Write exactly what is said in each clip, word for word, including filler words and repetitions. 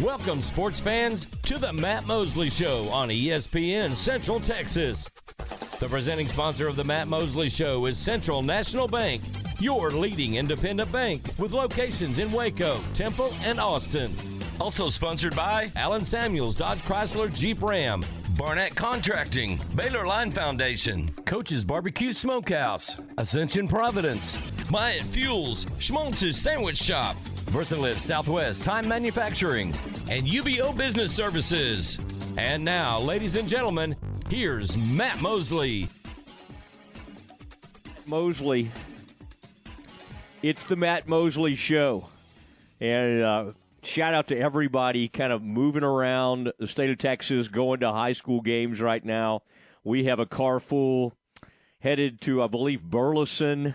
Welcome, sports fans, to the Matt Mosley Show on E S P N Central Texas. The presenting sponsor of the Matt Mosley Show is Central National Bank, your leading independent bank with locations in Waco, Temple, and Austin. Also sponsored by Allen Samuels Dodge Chrysler Jeep Ram, Barnett Contracting, Baylor Line Foundation, Coach's Barbecue Smokehouse, Ascension Providence, Myatt Fuels, Schmaltz's Sandwich Shop, VersaLift Southwest Time Manufacturing, and U B O Business Services. And now, ladies and gentlemen, here's Matt Mosley. Mosley. It's the Matt Mosley Show. And uh, shout out to everybody kind of moving around the state of Texas, going to high school games right now. We have a car full headed to, I believe, Burleson.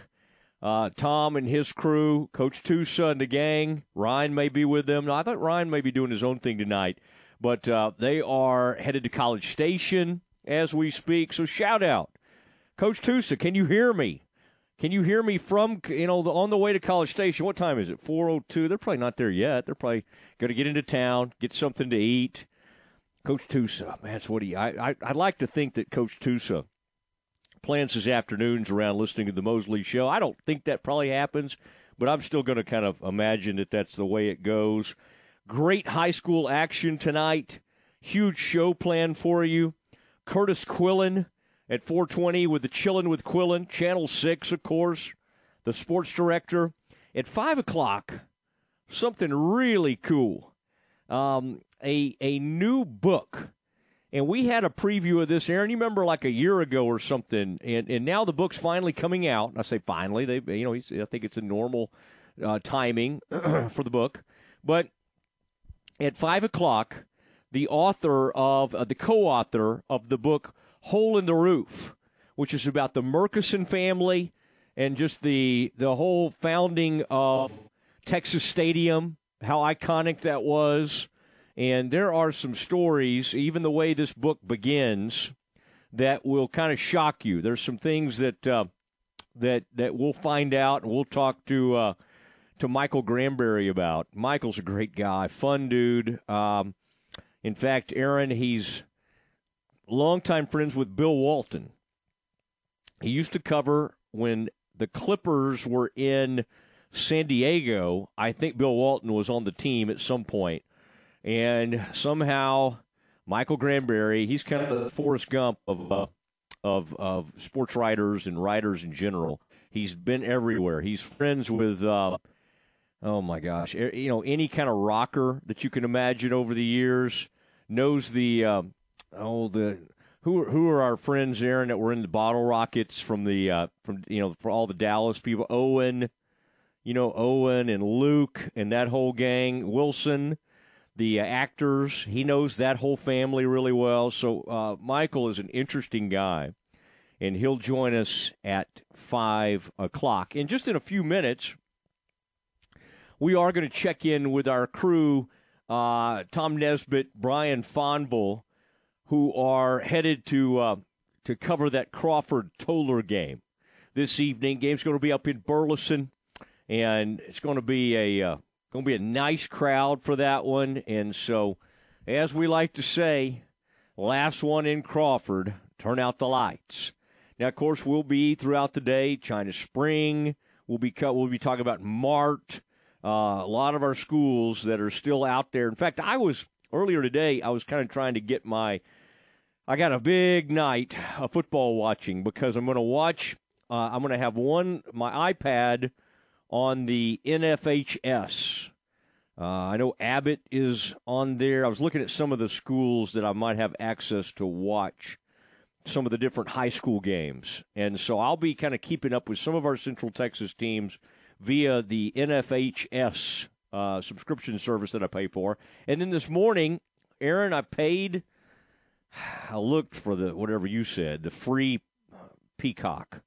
Uh, Tom and his crew, Coach Tusa and the gang, Ryan may be with them. I thought Ryan may be doing his own thing tonight, but uh, they are headed to College Station as we speak. So shout out, Coach Tusa. Can you hear me? Can you hear me from you know the, on the way to College Station? What time is it? four oh two. They're probably not there yet. They're probably going to get into town, get something to eat. Coach Tusa, man, that's what he. I I, I like to think that Coach Tusa plans his afternoons around listening to the Mosley Show. I don't think that probably happens, but I'm still going to kind of imagine that that's the way it goes. Great high school action tonight. Huge show plan for you. Curtis Quillen at four twenty with the Chillin' with Quillen. Channel six, of course, the sports director. At five o'clock, something really cool. Um, a a new book. And we had a preview of this, Aaron. You remember, like a year ago or something. And, and now the book's finally coming out. I say finally. They, you know, I think it's a normal uh, timing for the book. But at five o'clock, the author of uh, the co-author of the book "Hole in the Roof," which is about the Murchison family and just the the whole founding of Texas Stadium, how iconic that was. And there are some stories, even the way this book begins, that will kind of shock you. There's some things that uh, that that we'll find out, and we'll talk to uh, to Michael Granberry about. Michael's a great guy, fun dude. Um, in fact, Aaron, he's longtime friends with Bill Walton. He used to cover when the Clippers were in San Diego. I think Bill Walton was on the team at some point. And somehow, Michael Granberry, he's kind of the Forrest Gump of, uh, of of sports writers and writers in general. He's been everywhere. He's friends with, uh, oh my gosh, you know, any kind of rocker that you can imagine over the years. Knows the, um, oh, the, who who are our friends, Aaron, that were in the Bottle Rockets from the, uh, from you know, for all the Dallas people. Owen, you know, Owen and Luke and that whole gang. Wilson. The actors, he knows that whole family really well. So uh, Michael is an interesting guy, and he'll join us at five o'clock. And just in a few minutes, we are going to check in with our crew, uh, Tom Nesbitt, Brian Fonville, who are headed to uh, to cover that Crawford-Toler game this evening. Game's going to be up in Burleson, and it's going to be a uh, – going to be a nice crowd for that one. And so, as we like to say, last one in Crawford, turn out the lights. Now, of course, we'll be throughout the day, China Spring. We'll be, we'll be talking about Mart, uh, a lot of our schools that are still out there. In fact, I was, earlier today, I was kind of trying to get my, I got a big night of football watching because I'm going to watch, uh, I'm going to have one, my iPad on the N F H S. Uh, I know Abbott is on there. I was looking at some of the schools that I might have access to watch some of the different high school games. And so I'll be kind of keeping up with some of our Central Texas teams via the N F H S uh, subscription service that I pay for. And then this morning, Aaron, I paid, I looked for the, whatever you said, the free Peacock.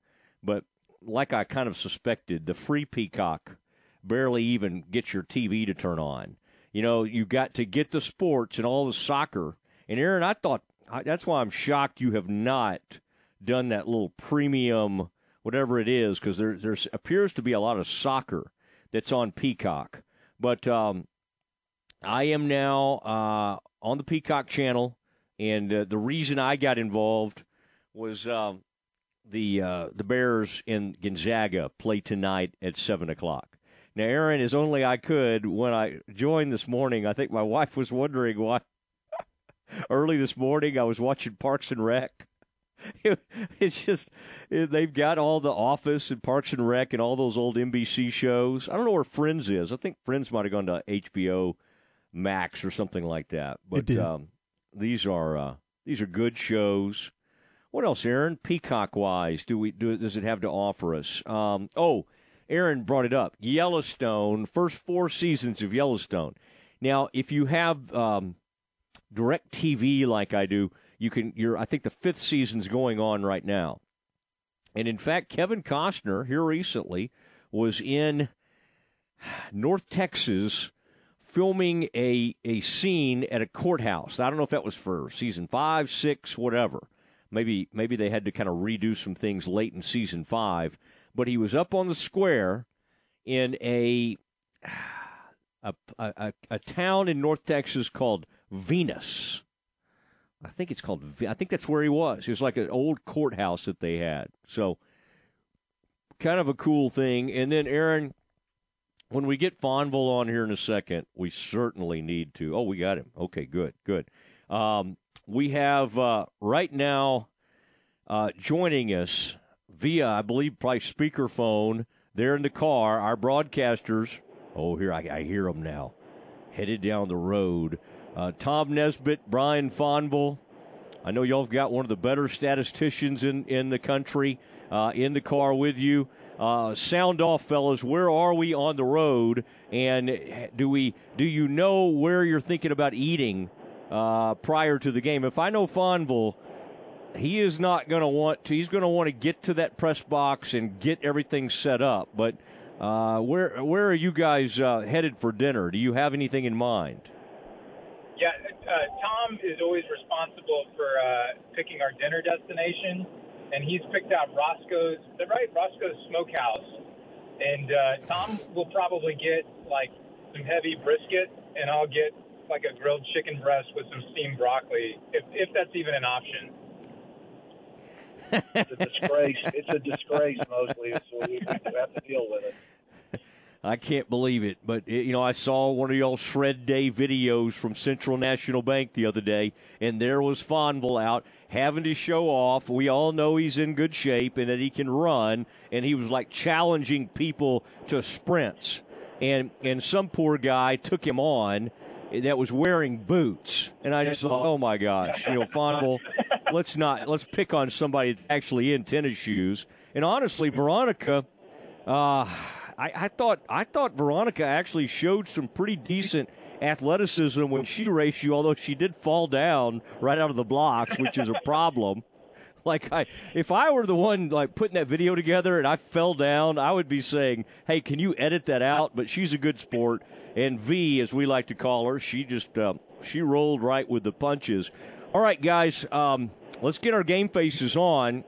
But like I kind of suspected, the free Peacock barely even gets your T V to turn on. You know, you got to get the sports and all the soccer. And, Aaron, I thought – that's why I'm shocked you have not done that little premium whatever it is, because there there's, appears to be a lot of soccer that's on Peacock. But um, I am now uh, on the Peacock channel, and uh, the reason I got involved was um, the uh, the Bears and Gonzaga play tonight at seven o'clock. Now, Aaron, as only I could, when I joined this morning, I think my wife was wondering why early this morning I was watching Parks and Rec. It's just, they've got all the Office and Parks and Rec and all those old N B C shows. I don't know where Friends is. I think Friends might have gone to H B O Max or something like that. But um, these are uh, these are good shows. What else, Aaron? Peacock wise, do we do? Does it have to offer us? Um, oh, Aaron brought it up. Yellowstone, first four seasons of Yellowstone. Now, if you have um, DirecTV like I do, You can. You're. I think the fifth season's going on right now, and in fact, Kevin Costner here recently was in North Texas filming a a scene at a courthouse. I don't know if that was for season five, six, whatever. Maybe maybe they had to kind of redo some things late in season five. But he was up on the square in a a a, a town in North Texas called Venus. I think it's called, I think that's where he was. It was like an old courthouse that they had. So kind of a cool thing. And then, Aaron, when we get Fonville on here in a second, we certainly need to. Oh, we got him. Okay, good, good. Um, we have uh, right now uh, joining us via, I believe, probably speakerphone there in the car, our broadcasters. Oh, here, I, I hear them now. Headed down the road. Uh, Tom Nesbitt, Brian Fonville. I know y'all have got one of the better statisticians in, in the country uh, in the car with you. Uh, sound off, fellas. Where are we on the road? And do we do you know where you're thinking about eating uh, prior to the game? If I know Fonville, he is not going to want to. He's going to want to get to that press box and get everything set up. But uh, where where are you guys uh, headed for dinner? Do you have anything in mind? Yeah, uh, Tom is always responsible for uh, picking our dinner destination, and he's picked out Roscoe's, right, Roscoe's Smokehouse. And uh, Tom will probably get, like, some heavy brisket, and I'll get, like, a grilled chicken breast with some steamed broccoli, if, if that's even an option. It's a disgrace. It's a disgrace, mostly, so we have to deal with it. I can't believe it, but, you know, I saw one of y'all Shred Day videos from Central National Bank the other day, and there was Fonville out having to show off. We all know he's in good shape and that he can run, and he was, like, challenging people to sprints. And and some poor guy took him on that was wearing boots. And I just thought, oh, my gosh, you know, Fonville, let's not – let's pick on somebody that's actually in tennis shoes. And honestly, Veronica uh, – I, I thought I thought Veronica actually showed some pretty decent athleticism when she raced you, although she did fall down right out of the blocks, which is a problem. Like, I, if I were the one like putting that video together and I fell down, I would be saying, "Hey, can you edit that out?" But she's a good sport, and V, as we like to call her, she just uh, she rolled right with the punches. All right, guys, um, let's get our game faces on.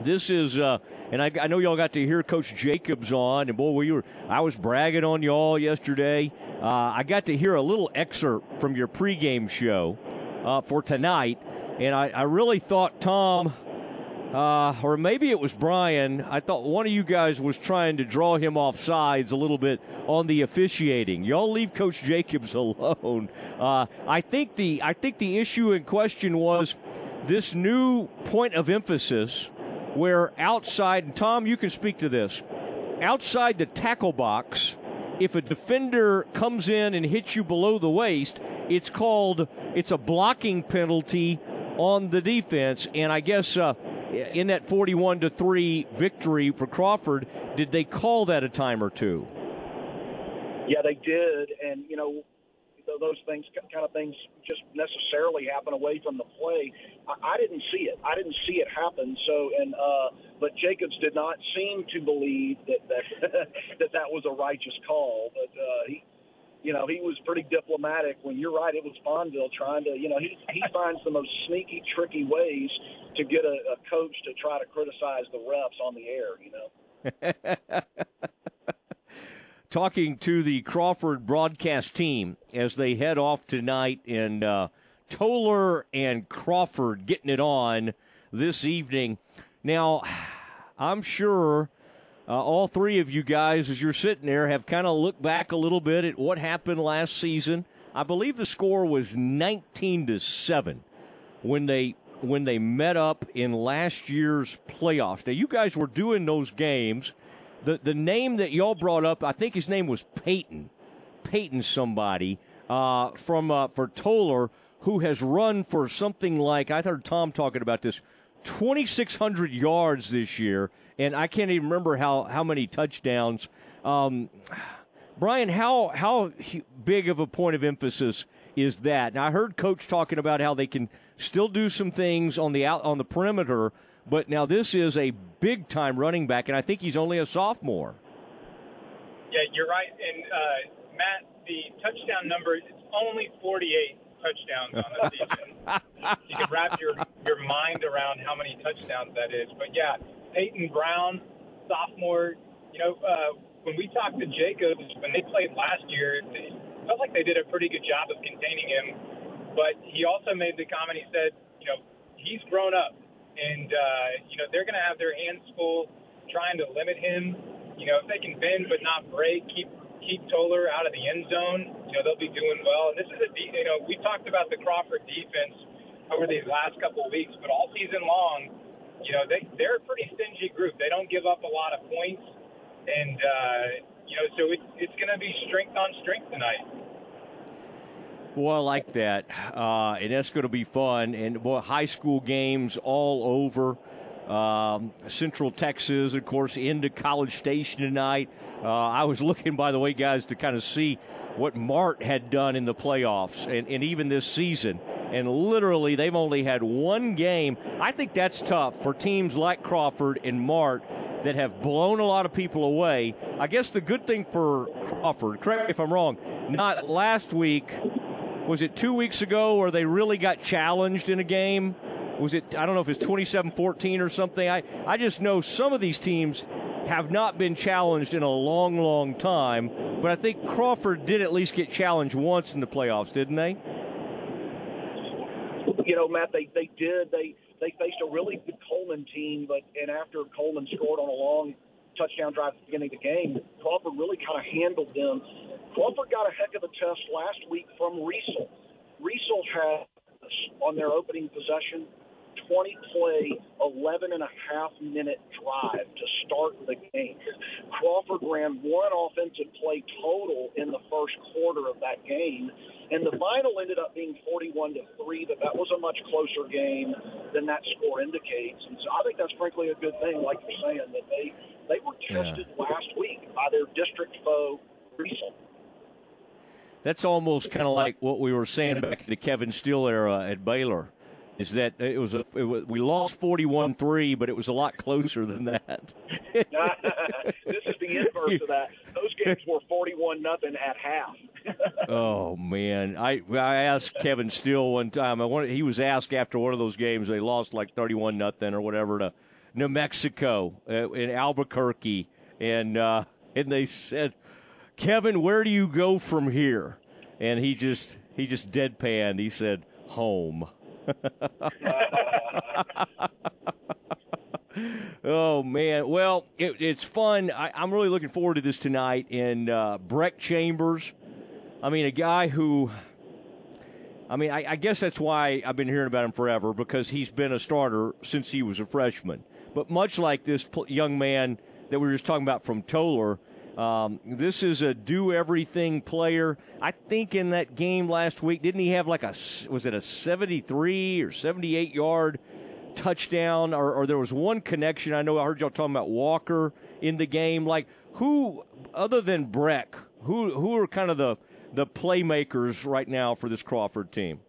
This is, uh, and I, I know y'all got to hear Coach Jacobs on, and boy, we were, I was bragging on y'all yesterday. Uh, I got to hear a little excerpt from your pregame show uh, for tonight, and I, I really thought Tom, uh, or maybe it was Brian, I thought one of you guys was trying to draw him off sides a little bit on the officiating. Y'all leave Coach Jacobs alone. Uh, I think the, I think the issue in question was this new point of emphasis where outside, and Tom, you can speak to this, outside the tackle box, if a defender comes in and hits you below the waist, it's called, it's a blocking penalty on the defense. And I guess uh, in that forty-one to three victory for Crawford, did they call that a time or two? Yeah, they did. And, you know, those things, kind of things just necessarily happen away from the play. I, I didn't see it. I didn't see it happen. So, and uh, but Jacobs did not seem to believe that that that, that was a righteous call. But uh, he, you know, he was pretty diplomatic. When you're right, it was Fonville trying to, you know, he he finds the most sneaky, tricky ways to get a, a coach to try to criticize the refs on the air. You know. talking to the Crawford broadcast team as they head off tonight in uh, Toler and Crawford, getting it on this evening. Now, I'm sure uh, all three of you guys, as you're sitting there, have kind of looked back a little bit at what happened last season. I believe the score was nineteen to seven when they when they met up in last year's playoffs. Now, you guys were doing those games. The the name that y'all brought up, I think his name was Peyton, Peyton somebody uh, from uh, for Toler, who has run for something like, I heard Tom talking about this, twenty-six hundred yards this year, and I can't even remember how, how many touchdowns. Um, Brian, how how big of a point of emphasis is that? And I heard Coach talking about how they can still do some things on the out, on the perimeter, but now this is a big-time running back, and I think he's only a sophomore. Yeah, you're right. And, uh, Matt, the touchdown number is only forty-eight touchdowns on the season. You can wrap your, your mind around how many touchdowns that is. But, yeah, Peyton Brown, sophomore, you know, uh, when we talked to Jacobs, when they played last year, it felt like they did a pretty good job of containing him. But he also made the comment, he said, you know, he's grown up. And, uh, you know, they're going to have their hands full trying to limit him. You know, if they can bend but not break, keep keep Toler out of the end zone, you know, they'll be doing well. And this is a de- – you know, we talked about the Crawford defense over these last couple of weeks, but all season long, you know, they, they're a pretty stingy group. They don't give up a lot of points. And, uh, you know, so it, it's going to be strength on strength tonight. Well, I like that, uh, and that's going to be fun. And boy, high school games all over um, Central Texas, of course, into College Station tonight. Uh, I was looking, by the way, guys, to kind of see what Mart had done in the playoffs and, and even this season. And literally, they've only had one game. I think that's tough for teams like Crawford and Mart that have blown a lot of people away. I guess the good thing for Crawford, correct me if I'm wrong, not last week. Was it two weeks ago where they really got challenged in a game? Was it, I don't know if it's twenty-seven fourteen or something. I, I just know some of these teams have not been challenged in a long, long time. But I think Crawford did at least get challenged once in the playoffs, didn't they? You know, Matt, they, they did. They they faced a really good Coleman team. But and after Coleman scored on a long touchdown drive at the beginning of the game, Crawford really kind of handled them. Crawford got a heck of a test last week from Riesel. Riesel had, on their opening possession, twenty-play, eleven and a half minute drive to start the game. Crawford ran one offensive play total in the first quarter of that game, and the final ended up being forty-one to three, but that was a much closer game than that score indicates. And so I think that's frankly a good thing, like you're saying, that they, they were tested yeah. last week by their district foe, Riesel. That's almost kind of like what we were saying back in the Kevin Steele era at Baylor, is that it was a it was, we lost forty-one three, but it was a lot closer than that. This is the inverse of that. Those games were forty-one nothing at half. Oh man, I I asked Kevin Steele one time. I wanted, he was asked after one of those games they lost like thirty-one nothing or whatever to New Mexico uh, in Albuquerque, and uh, and they said, Kevin, where do you go from here? And he just he just deadpanned. He said, home. Oh, man. Well, it, it's fun. I, I'm really looking forward to this tonight. And uh, Breck Chambers, I mean, a guy who, I mean, I, I guess that's why I've been hearing about him forever, because he's been a starter since he was a freshman. But much like this pl- young man that we were just talking about from Toler, Um, this is a do-everything player. I think in that game last week, didn't he have like a, was it a seventy-three or seventy-eight yard touchdown? Or, or there was one connection. I know I heard y'all talking about Walker in the game. Like who, other than Breck, who who are kind of the, the playmakers right now for this Crawford team?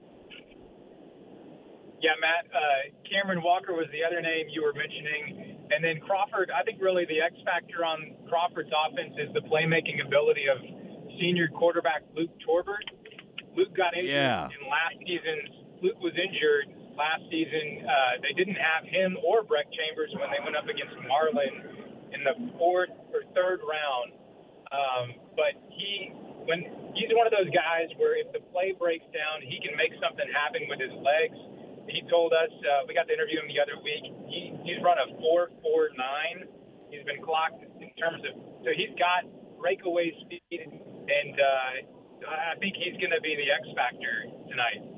Yeah, Matt, uh, Cameron Walker was the other name you were mentioning. And then Crawford, I think really the X factor on Crawford's offense is the playmaking ability of senior quarterback Luke Torbert. Luke got injured yeah. in last season. Luke was injured last season. Uh, they didn't have him or Breck Chambers when they went up against Marlin in the fourth or third round Um, but he, when he's one of those guys where if the play breaks down, he can make something happen with his legs. He told us, uh, we got to interview him the other week. He, he's run a four four nine. He's been clocked in terms of, so he's got breakaway speed, and uh, I think he's going to be the X factor tonight.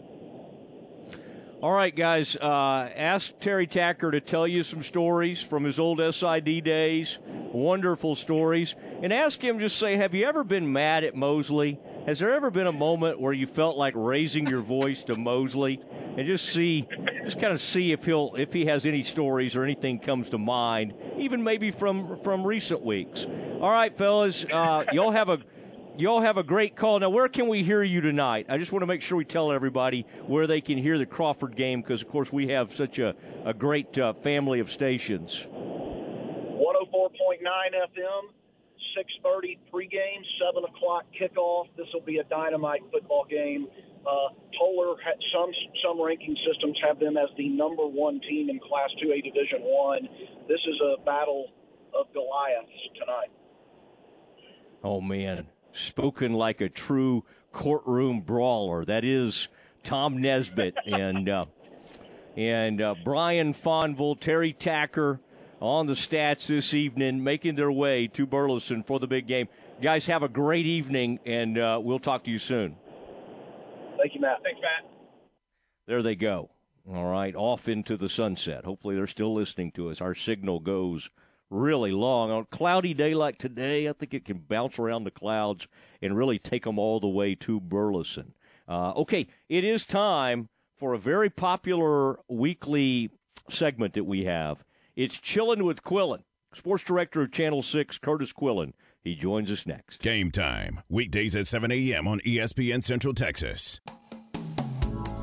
All right, guys, uh, ask Terry Tacker to tell you some stories from his old S I D days, wonderful stories, and ask him, just say, have you ever been mad at Mosley? Has there ever been a moment where you felt like raising your voice to Mosley? And just see, just kind of see if he'll, if he has any stories or anything comes to mind, even maybe from from recent weeks. All right, fellas, uh, y'all have a Y'all have a great call. Now, where can we hear you tonight? I just want to make sure we tell everybody where they can hear the Crawford game because, of course, we have such a, a great uh, family of stations. one oh four point nine F M, six thirty pregame, seven o'clock kickoff. This will be a dynamite football game. Uh, Toler, had some some ranking systems have them as the number one team in Class two A Division I. This is a battle of Goliaths tonight. Oh, man. Spoken like a true courtroom brawler. That is Tom Nesbitt and uh, and uh, Brian Fonville, Terry Tacker on the stats this evening, making their way to Burleson for the big game. Guys, have a great evening, and uh, we'll talk to you soon. Thank you, Matt. Thanks, Matt. There they go. All right, off into the sunset. Hopefully they're still listening to us. Our signal goes really long. On a cloudy day like today, I think it can bounce around the clouds and really take them all the way to Burleson. Uh, okay, it is time for a very popular weekly segment that we have. It's Chillin' with Quillen, Sports Director of Channel six, Curtis Quillen. He joins us next. Game time, weekdays at seven a.m. on E S P N Central Texas.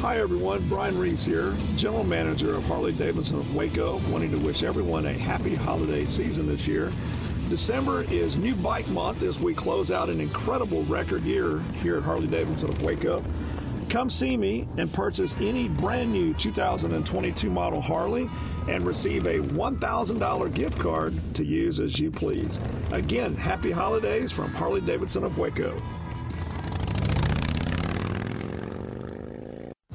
Hi everyone, Brian Reese here, General Manager of Harley-Davidson of Waco, wanting to wish everyone a happy holiday season this year. December is New Bike Month as we close out an incredible record year here at Harley-Davidson of Waco. Come see me and purchase any brand new two thousand twenty-two model Harley and receive a one thousand dollars gift card to use as you please. Again, happy holidays from Harley-Davidson of Waco.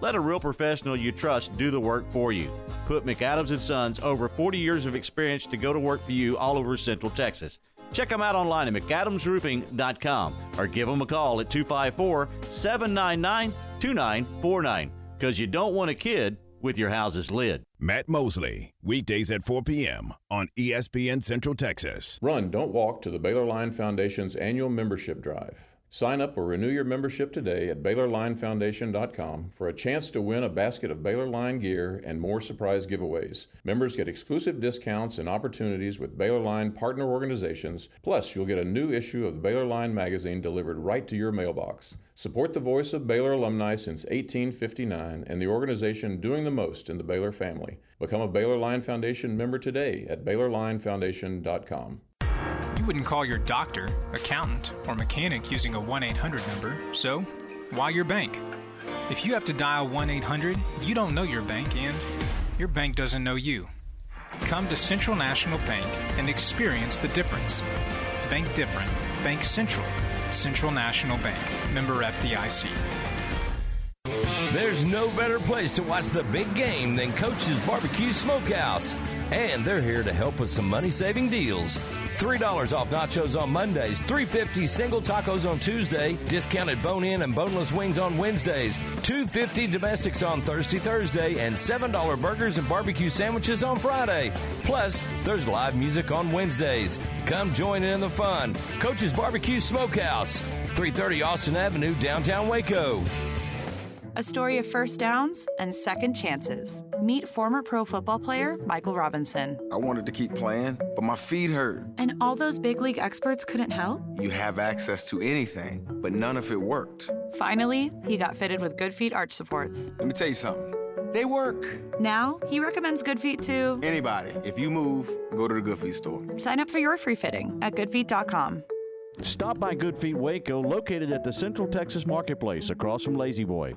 Let a real professional you trust do the work for you. Put McAdams and Sons over forty years of experience to go to work for you all over Central Texas. Check them out online at mcadams roofing dot com or give them a call at two five four, seven nine nine, two nine four nine because you don't want a kid with your house's lid. Matt Mosley, weekdays at four p.m. on E S P N Central Texas. Run, don't walk to the Baylor Line Foundation's annual membership drive. Sign up or renew your membership today at Baylor Line Foundation dot com for a chance to win a basket of Baylor Line gear and more surprise giveaways. Members get exclusive discounts and opportunities with Baylor Line partner organizations, plus you'll get a new issue of the Baylor Line magazine delivered right to your mailbox. Support the voice of Baylor alumni since eighteen fifty-nine and the organization doing the most in the Baylor family. Become a Baylor Line Foundation member today at Baylor Line Foundation dot com. You wouldn't call your doctor, accountant, or mechanic using a one eight hundred number, so why your bank? If you have to dial one eight hundred, you don't know your bank, and your bank doesn't know you. Come to Central National Bank and experience the difference. Bank different. Bank Central. Central National Bank. Member F D I C. There's no better place to watch the big game than Coach's Barbecue Smokehouse. And they're here to help with some money-saving deals. three dollars off nachos on Mondays, three fifty single tacos on Tuesday, discounted bone-in and boneless wings on Wednesdays, two fifty domestics on Thursday, Thursday, and seven dollar burgers and barbecue sandwiches on Friday. Plus, there's live music on Wednesdays. Come join in the fun. Coach's Barbecue Smokehouse, three thirty Austin Avenue, downtown Waco. A story of first downs and second chances. Meet former pro football player Michael Robinson. I wanted to keep playing, but my feet hurt. And all those big league experts couldn't help? You have access to anything, but none of it worked. Finally, he got fitted with Good Feet arch supports. Let me tell you something. They work. Now, he recommends Good Feet to anybody. If you move, go to the Good Feet store. Sign up for your free fitting at good feet dot com. Stop by Good Feet Waco, located at the Central Texas Marketplace across from Lazy Boy.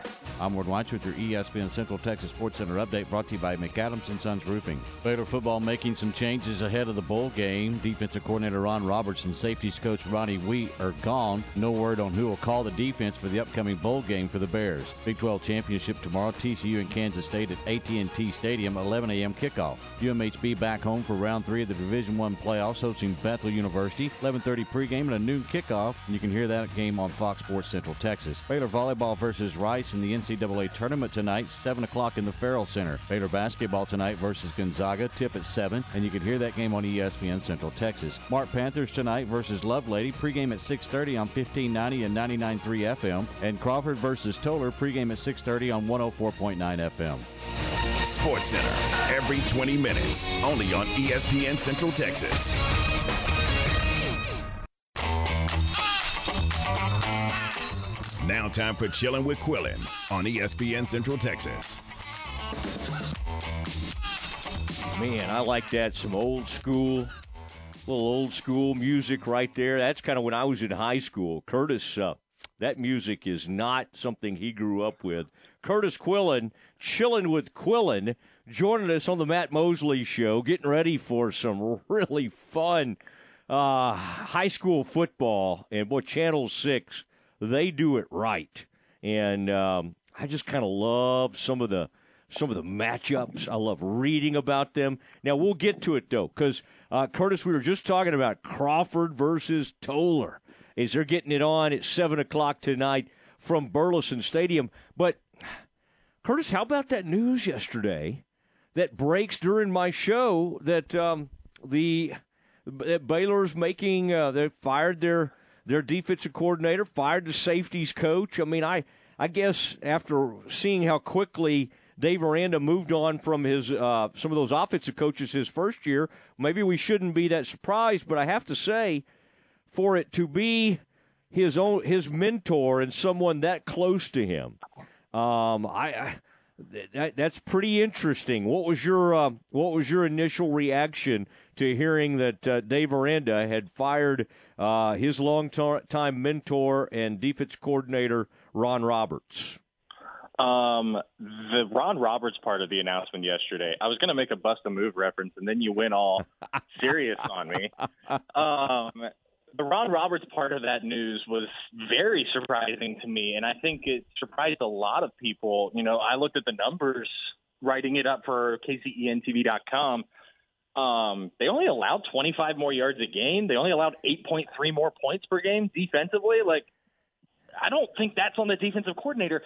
I'm Ward White with your E S P N Central Texas Sports Center update, brought to you by McAdams and Sons Roofing. Baylor football making some changes ahead of the bowl game. Defensive coordinator Ron Roberts and safeties coach Ronnie Wheat are gone. No word on who will call the defense for the upcoming bowl game for the Bears. Big twelve Championship tomorrow, T C U and Kansas State at A T and T Stadium, eleven a.m. kickoff. U M H B back home for round three of the Division One playoffs, hosting Bethel University. eleven thirty pregame and a noon kickoff. And you can hear that game on Fox Sports Central Texas. Baylor volleyball versus Rice in the N C double A tournament tonight, seven o'clock in the Farrell Center. Baylor basketball tonight versus Gonzaga, tip at seven, and you can hear that game on E S P N Central Texas. Mart Panthers tonight versus Lovelady, pregame at six thirty on fifteen ninety and ninety-nine point three F M, and Crawford versus Toler, pregame at six thirty on one oh four point nine F M. Sports Center, every twenty minutes, only on E S P N Central Texas. Now time for Chilling with Quillen on E S P N Central Texas. Man, I like that. Some old school, little old school music right there. That's kind of when I was in high school. Curtis, uh, that music is not something he grew up with. Curtis Quillen, Chilling with Quillen, joining us on the Matt Mosley Show, getting ready for some really fun uh, high school football. And, boy, Channel six. They do it right, and um, I just kind of love some of the some of the matchups. I love reading about them. Now, we'll get to it, though, because, uh, Curtis, we were just talking about Crawford versus Toler. Is they're getting it on at seven o'clock tonight from Burleson Stadium. But, Curtis, how about that news yesterday that breaks during my show that um, the that Baylor's making uh, – they fired their – Their defensive coordinator, fired the safeties coach. I mean, I I guess after seeing how quickly Dave Aranda moved on from his uh, some of those offensive coaches his first year, maybe we shouldn't be that surprised. But I have to say, for it to be his own his mentor and someone that close to him, um, I, I that, that's pretty interesting. What was your uh, what was your initial reaction to hearing that uh, Dave Aranda had fired uh, his longtime mentor and defense coordinator, Ron Roberts? Um, the Ron Roberts part of the announcement yesterday, I was going to make a bust a move reference, and then you went all serious on me. Um, the Ron Roberts part of that news was very surprising to me, and I think it surprised a lot of people. You know, I looked at the numbers writing it up for K C E N T V dot com. Um, they only allowed twenty-five more yards a game. They only allowed eight point three more points per game defensively. Like, I don't think that's on the defensive coordinator.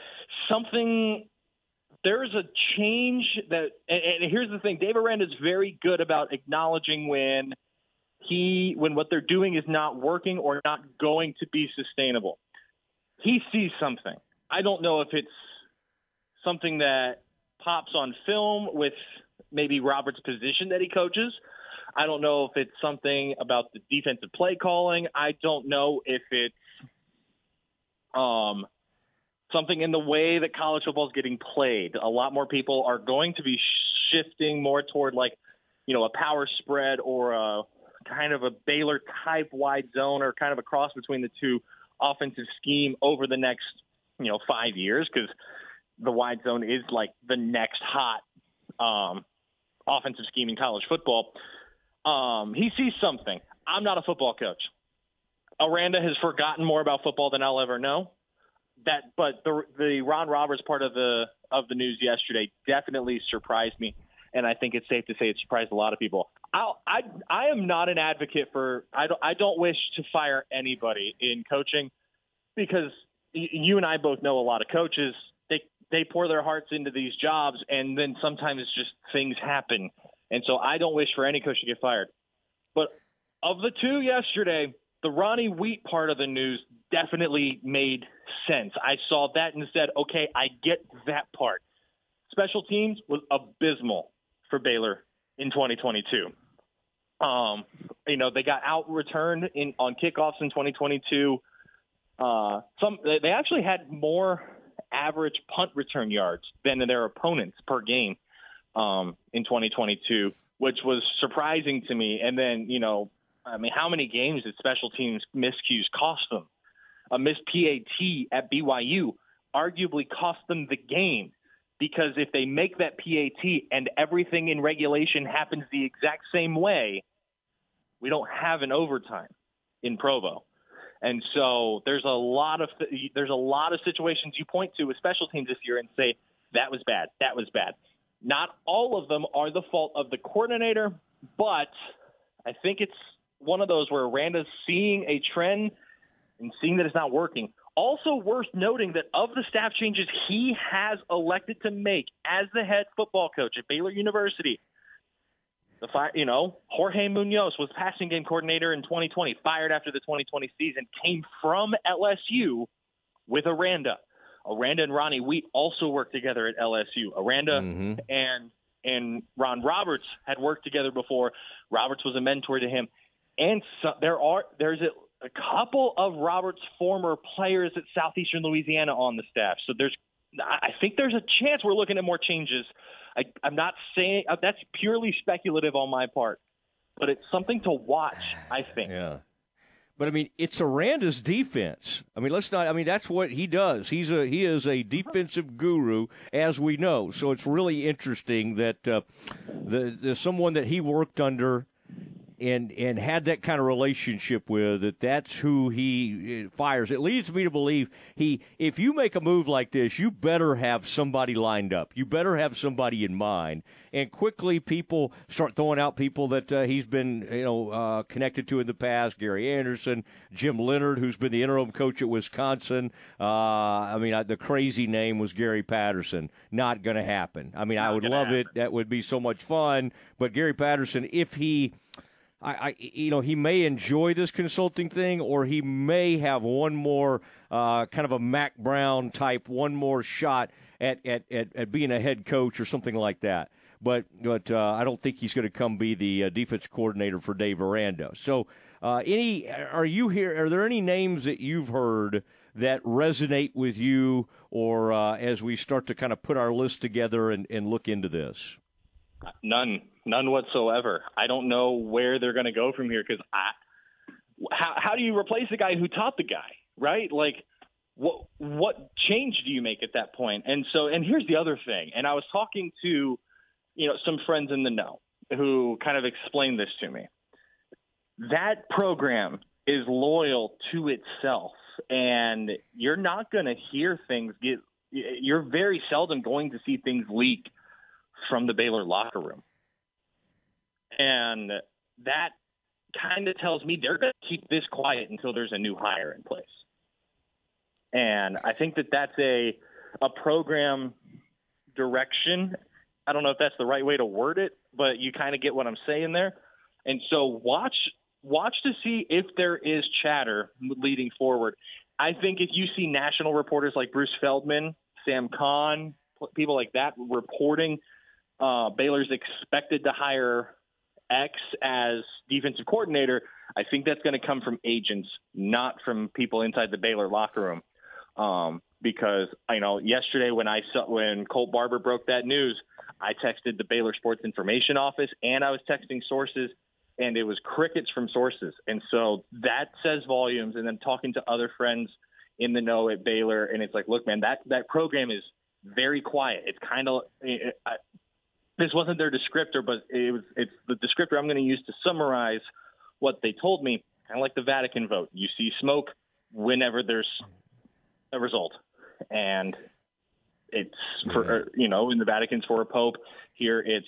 Something – there's a change that – and here's the thing. Dave Aranda is very good about acknowledging when he – when what they're doing is not working or not going to be sustainable. He sees something. I don't know if it's something that pops on film with – maybe Roberts' position that he coaches. I don't know if it's something about the defensive play calling. I don't know if it's um, something in the way that college football is getting played. A lot more people are going to be shifting more toward, like, you know, a power spread or a kind of a Baylor type wide zone, or kind of a cross between the two offensive scheme over the next, you know, five years. 'Cause the wide zone is like the next hot, um, offensive scheme in college football. Um, he sees something. I'm not a football coach. Aranda has forgotten more about football than I'll ever know. That, but the the Ron Roberts part of the of the news yesterday definitely surprised me, and I think it's safe to say it surprised a lot of people. I'll, I I am not an advocate for I don't I don't wish to fire anybody in coaching, because you and I both know a lot of coaches. They they pour their hearts into these jobs, and then sometimes just things happen, and so I don't wish for any coach to get fired. But of the two yesterday, the Ronnie Wheat part of the news definitely made sense. I saw that and said, okay, I get that part. Special teams was abysmal for Baylor in twenty twenty-two. Um, you know, they got out-returned in, on kickoffs in twenty twenty-two. Uh, some they actually had more average punt return yards than their opponents per game um, in twenty twenty-two, which was surprising to me. And then, you know, I mean, how many games did special teams miscues cost them? A missed P A T at B Y U arguably cost them the game, because if they make that P A T and everything in regulation happens the exact same way, we don't have an overtime in Provo. And so there's a lot of there's a lot of situations you point to with special teams this year and say, that was bad, that was bad. Not all of them are the fault of the coordinator, but I think it's one of those where Aranda's seeing a trend and seeing that it's not working. Also worth noting that of the staff changes he has elected to make as the head football coach at Baylor University, the fire, you know, Jorge Munoz was passing game coordinator in twenty twenty, fired after the twenty twenty season, came from L S U with Aranda. Aranda and Ronnie Wheat also worked together at L S U. Aranda mm-hmm. and and Ron Roberts had worked together before. Roberts was a mentor to him. And so there are there's a, a couple of Roberts' former players at Southeastern Louisiana on the staff. So there's I think there's a chance we're looking at more changes. I, I'm not saying – that's purely speculative on my part. But it's something to watch, I think. Yeah. But, I mean, it's Aranda's defense. I mean, let's not – I mean, that's what he does. He's a He is a defensive guru, as we know. So it's really interesting that uh, the, the someone that he worked under – and and had that kind of relationship with, that that's who he fires. It leads me to believe he, if you make a move like this, you better have somebody lined up. You better have somebody in mind. And quickly people start throwing out people that uh, he's been you know uh, connected to in the past, Gary Anderson, Jim Leonard, who's been the interim coach at Wisconsin. Uh, I mean, I, the crazy name was Gary Patterson. Not going to happen. I mean, Not I would love happen. it. That would be so much fun. But Gary Patterson, if he... I, I, you know, he may enjoy this consulting thing, or he may have one more uh, kind of a Mac Brown type, one more shot at at, at, at being a head coach or something like that. But but uh, I don't think he's going to come be the uh, defense coordinator for Dave Aranda. So, uh, any are you here? Are there any names that you've heard that resonate with you, or uh, as we start to kind of put our list together and, and look into this? None. None whatsoever. I don't know where they're going to go from here, because I, how, how do you replace the guy who taught the guy, right? Like, what what change do you make at that point? And so, and here's the other thing. And I was talking to, you know, some friends in the know who kind of explained this to me. That program is loyal to itself, and you're not going to hear things get. You're very seldom going to see things leak from the Baylor locker room. And that kind of tells me they're going to keep this quiet until there's a new hire in place. And I think that that's a a program direction. I don't know if that's the right way to word it, but you kind of get what I'm saying there. And so watch watch to see if there is chatter leading forward. I think if you see national reporters like Bruce Feldman, Sam Kahn, people like that reporting uh, Baylor's expected to hire X as defensive coordinator, I think that's going to come from agents, not from people inside the Baylor locker room. Um, because, you know, yesterday when I saw, when Colt Barber broke that news, I texted the Baylor Sports Information Office, and I was texting sources, and it was crickets from sources. And so that says volumes. And then talking to other friends in the know at Baylor, and it's like, look, man, that, that program is very quiet. It's kind of it, – this wasn't their descriptor, but it was, it's the descriptor I'm going to use to summarize what they told me. kind of like the Vatican vote. You see smoke whenever there's a result. And it's, for, you know, in the Vatican's for a pope. Here it's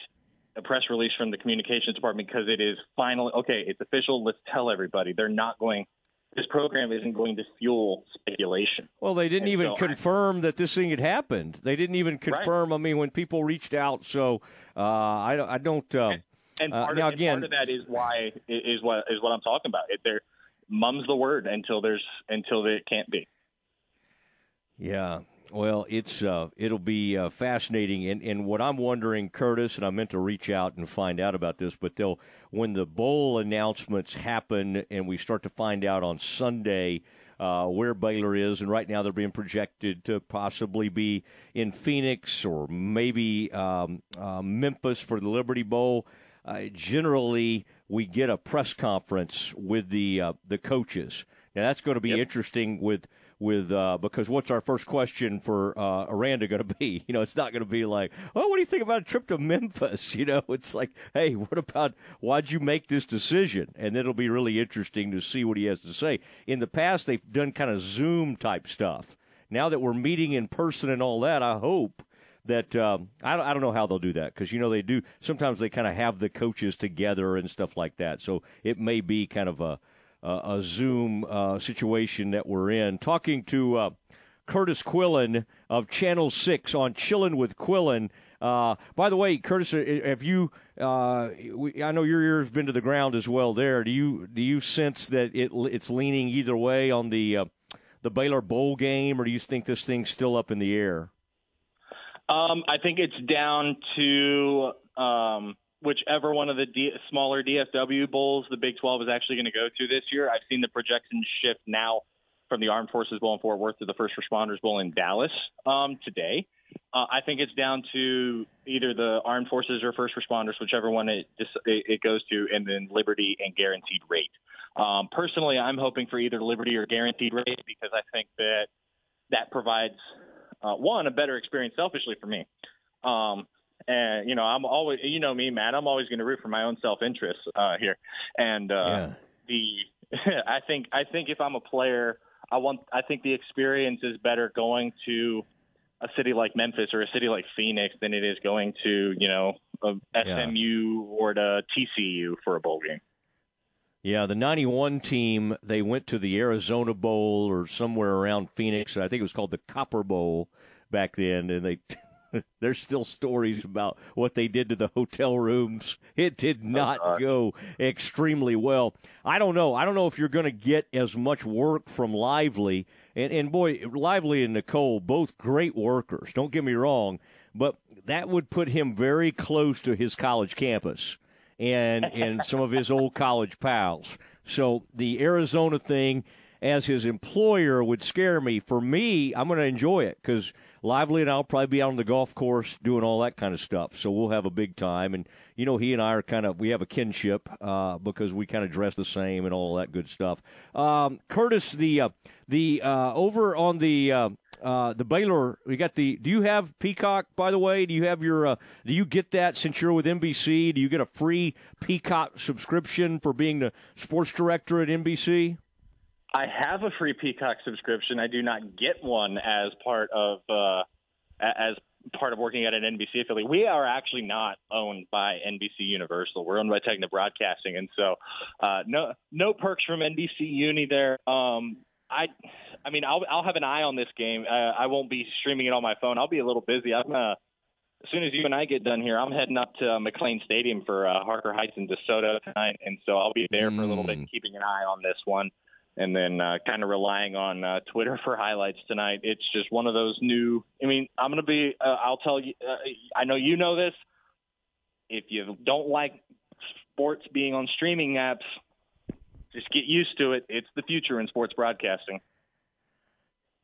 a press release from the communications department because it is finally, okay, it's official. Let's tell everybody. They're not going – this program isn't going to fuel speculation. Well, they didn't and even so confirm I, that this thing had happened. They didn't even confirm, right. I mean, when people reached out. So uh, I, I don't uh, – And part, uh, of, now again, and part of that is why is what is what I'm talking about. It, there, mum's the word until there's until it can't be. Yeah, well, it's uh, it'll be uh, fascinating. And, and what I'm wondering, Curtis, and I meant to reach out and find out about this, but they'll when the bowl announcements happen and we start to find out on Sunday uh, where Baylor is, and right now they're being projected to possibly be in Phoenix or maybe um, uh, Memphis for the Liberty Bowl. Uh, generally, we get a press conference with the uh, the coaches. Now that's going to be yep. interesting with with uh, because what's our first question for uh, Aranda going to be? You know, it's not going to be like, oh, what do you think about a trip to Memphis? You know, it's like, hey, what about why'd you make this decision? And it'll be really interesting to see what he has to say. In the past, they've done kind of Zoom type stuff. Now that we're meeting in person and all that, I hope. That um, I, I don't know how they'll do that because, you know, they do – sometimes they kind of have the coaches together and stuff like that. So it may be kind of a, a, a Zoom uh, situation that we're in. Talking to uh, Curtis Quillen of Channel six on Chillin' with Quillen. Uh, by the way, Curtis, have you uh, – I know your ear has been to the ground as well there. Do you do you sense that it it's leaning either way on the uh, the Baylor Bowl game, or do you think this thing's still up in the air? Um, I think it's down to um, whichever one of the D- smaller D F W bowls the Big twelve is actually going to go to this year. I've seen the projections shift now from the Armed Forces Bowl in Fort Worth to the First Responders Bowl in Dallas um, today. Uh, I think it's down to either the Armed Forces or First Responders, whichever one it, dis- it goes to, and then Liberty and Guaranteed Rate. Um, personally, I'm hoping for either Liberty or Guaranteed Rate because I think that that provides – Uh, one, a better experience selfishly for me. Um, and, you know, I'm always, you know me, Matt, I'm always going to root for my own self-interest uh, here. And uh, yeah. the, I think, I think if I'm a player, I want, I think the experience is better going to a city like Memphis or a city like Phoenix than it is going to, you know, a S M U yeah. or to T C U for a bowl game. Yeah, the ninety-one team, they went to the Arizona Bowl or somewhere around Phoenix. I think it was called the Copper Bowl back then, and they there's still stories about what they did to the hotel rooms. It did not oh, go extremely well. I don't know. I don't know if you're going to get as much work from Lively. And, and, boy, Lively and Nicole, both great workers, don't get me wrong, but that would put him very close to his college campus. And and some of his old college pals. So the Arizona thing, as his employer, would scare me. For me, I'm going to enjoy it because Lively and I'll probably be out on the golf course doing all that kind of stuff. So we'll have a big time. And, you know, he and I are kind of – we have a kinship uh, because we kind of dress the same and all that good stuff. Um, Curtis, the uh, the uh, over on the uh, – Uh, the Baylor, we got the. Do you have Peacock? By the way, do you have your? Uh, do you get that since you're with N B C? Do you get a free Peacock subscription for being the sports director at N B C? I have a free Peacock subscription. I do not get one as part of uh, as part of working at an N B C affiliate. We are actually not owned by N B C Universal. We're owned by Tegna Broadcasting, and so uh, no no perks from N B C Uni there. Um, I, I mean, I'll I'll have an eye on this game. Uh, I won't be streaming it on my phone. I'll be a little busy. I'm uh, as soon as you and I get done here, I'm heading up to uh, McLean Stadium for uh, Harker Heights and DeSoto tonight, and so I'll be there mm. for a little bit, keeping an eye on this one, and then uh, kind of relying on uh, Twitter for highlights tonight. It's just one of those new. I mean, I'm gonna be. Uh, I'll tell you. Uh, I know you know this. If you don't like sports being on streaming apps, just get used to it. It's the future in sports broadcasting.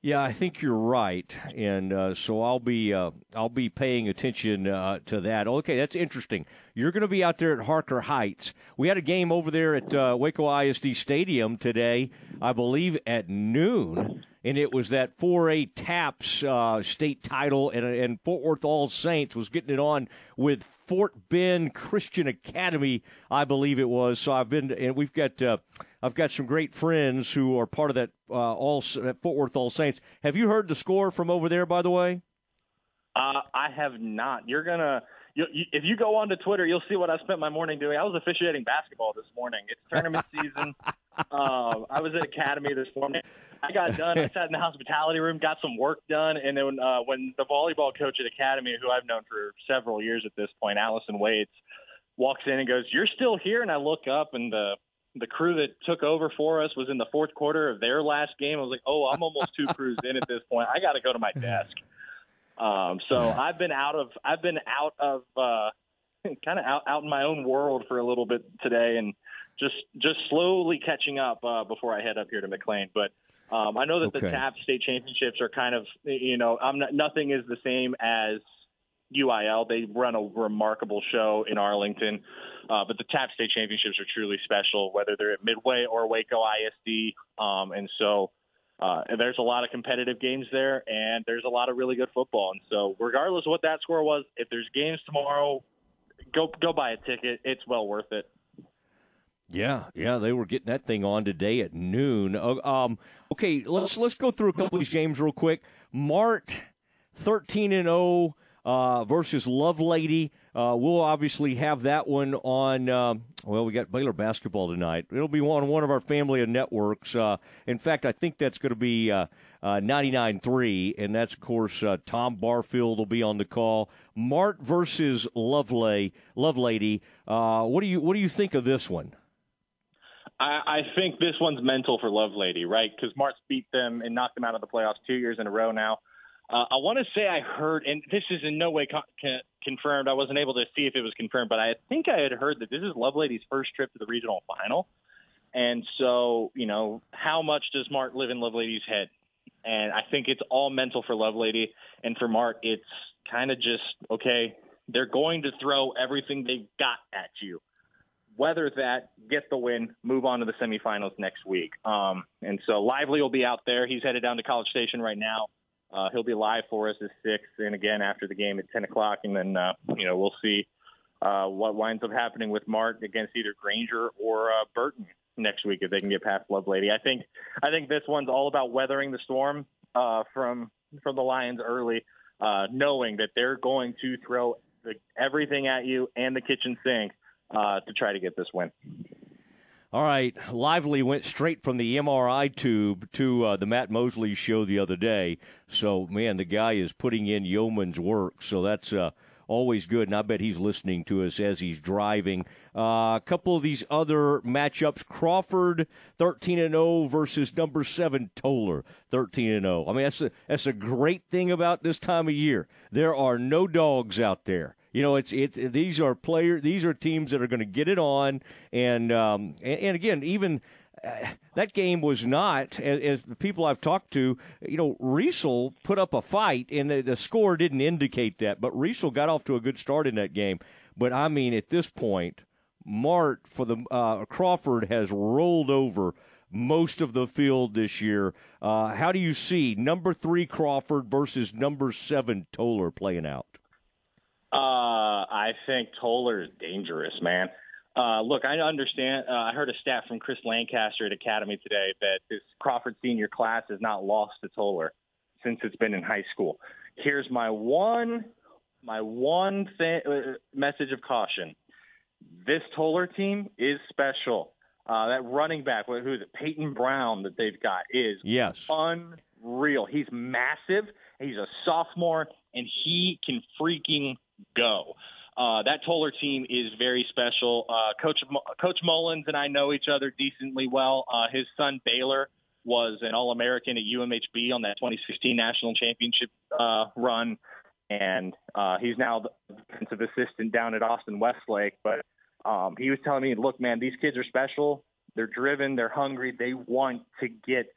Yeah, I think you're right, and uh, so I'll be uh, I'll be paying attention uh, to that. Okay, that's interesting. You're going to be out there at Harker Heights. We had a game over there at uh, Waco I S D Stadium today, I believe, at noon, and it was that four A Taps uh, state title, and, and Fort Worth All Saints was getting it on with Fort Bend Christian Academy, I believe it was. So I've been, and we've got, uh, I've got some great friends who are part of that uh, all that Fort Worth All Saints. Have you heard the score from over there, by the way? Uh, I have not. You're gonna. You, you, if you go onto Twitter, you'll see what I spent my morning doing. I was officiating basketball this morning. It's tournament season. Uh, I was at Academy this morning. I got done. I sat in the hospitality room, got some work done, and then uh, when the volleyball coach at Academy, who I've known for several years at this point, Allison Waits, walks in and goes, "You're still here?" And I look up, and the the crew that took over for us was in the fourth quarter of their last game. I was like, "Oh, I'm almost two crews in at this point. I got to go to my desk." Um, so I've been out of, I've been out of, uh, kind of out, out in my own world for a little bit today and just, just slowly catching up, uh, before I head up here to McLean. But, um, I know that okay. the T A P state championships are kind of, you know, I'm not, nothing is the same as U I L. They run a remarkable show in Arlington. Uh, but the T A P state championships are truly special, whether they're at Midway or Waco I S D. Um, and so, Uh, there's a lot of competitive games there, and there's a lot of really good football. And so regardless of what that score was, if there's games tomorrow, go go buy a ticket. It's well worth it. Yeah, yeah, they were getting that thing on today at noon. Uh, um, okay, let's let's go through a couple of these games real quick. Mart, thirteen and oh uh, versus Lovelady. Uh, we'll obviously have that one on, uh, well, we got Baylor basketball tonight. It'll be on one of our family of networks. Uh, in fact, I think that's going to be uh, uh, ninety-nine three, and that's, of course, uh, Tom Barfield will be on the call. Mart versus Lovelady. Lovelady. Uh, what do you what do you think of this one? I, I think this one's mental for Lovelady, right? Because Mart's beat them and knocked them out of the playoffs two years in a row now. Uh, I want to say I heard, and this is in no way con- con- confirmed. I wasn't able to see if it was confirmed, but I think I had heard that this is Lovelady's first trip to the regional final. And so, you know, how much does Mart live in Lovelady's head? And I think it's all mental for Lovelady. And for Mart, it's kind of just, okay, they're going to throw everything they got at you. Weather that, get the win, move on to the semifinals next week. Um, and so Lively will be out there. He's headed down to College Station right now. Uh, he'll be live for us at six, and again after the game at ten o'clock, and then uh, you know we'll see uh, what winds up happening with Mart against either Granger or uh, Burton next week if they can get past Lovelady. I think I think this one's all about weathering the storm uh, from from the Lions early, uh, knowing that they're going to throw the, everything at you and the kitchen sink uh, to try to get this win. All right, Lively went straight from the M R I tube to uh, the Matt Mosley show the other day. So, man, the guy is putting in yeoman's work. So that's uh, always good, and I bet he's listening to us as he's driving. Uh, a couple of these other matchups, Crawford thirteen and oh versus number seven Toler thirteen and oh. I mean, that's a, that's a great thing about this time of year. There are no dogs out there. You know, it's it's these are player these are teams that are going to get it on, and um and, and again, even uh, that game was not as, as the people I've talked to. You know, Riesel put up a fight, and the, the score didn't indicate that, but Riesel got off to a good start in that game. But I mean, at this point, Mart for the uh, Crawford has rolled over most of the field this year. Uh, how do you see number three Crawford versus number seven Toler playing out? Uh, I think Toler is dangerous, man. Uh, look, I understand. Uh, I heard a stat from Chris Lancaster at Academy today that this Crawford senior class has not lost to Toler since it's been in high school. Here's my one, my one th- message of caution. This Toler team is special. Uh, that running back, who is it, Peyton Brown, that they've got is yes. unreal. He's massive. He's a sophomore, and he can freaking go. Uh, that Toler team is very special. Uh, Coach Coach Mullins and I know each other decently well. Uh, his son Baylor was an All-American at U M H B on that twenty sixteen national championship uh, run, and uh, he's now the defensive assistant down at Austin Westlake. But um, he was telling me, look, man, these kids are special. They're driven. They're hungry. They want to get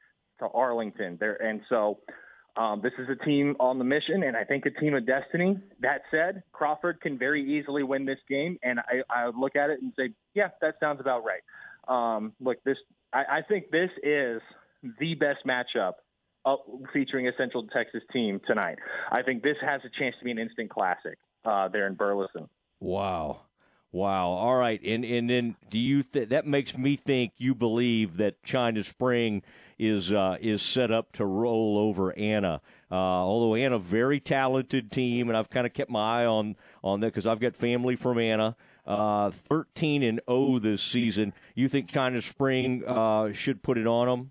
to Arlington. They're, and so – Um, this is a team on the mission, and I think a team of destiny. That said, Crawford can very easily win this game, and I, I would look at it and say, yeah, that sounds about right. Um, look, this I, I think this is the best matchup up featuring a Central Texas team tonight. I think this has a chance to be an instant classic uh, there in Burleson. Wow. Wow. All right. And and then do you th- that makes me think you believe that China Spring is uh, is set up to roll over Anna. Uh, although Anna, very talented team, and I've kind of kept my eye on on that because I've got family from Anna. Uh, thirteen and oh this season. You think China Spring uh, should put it on them?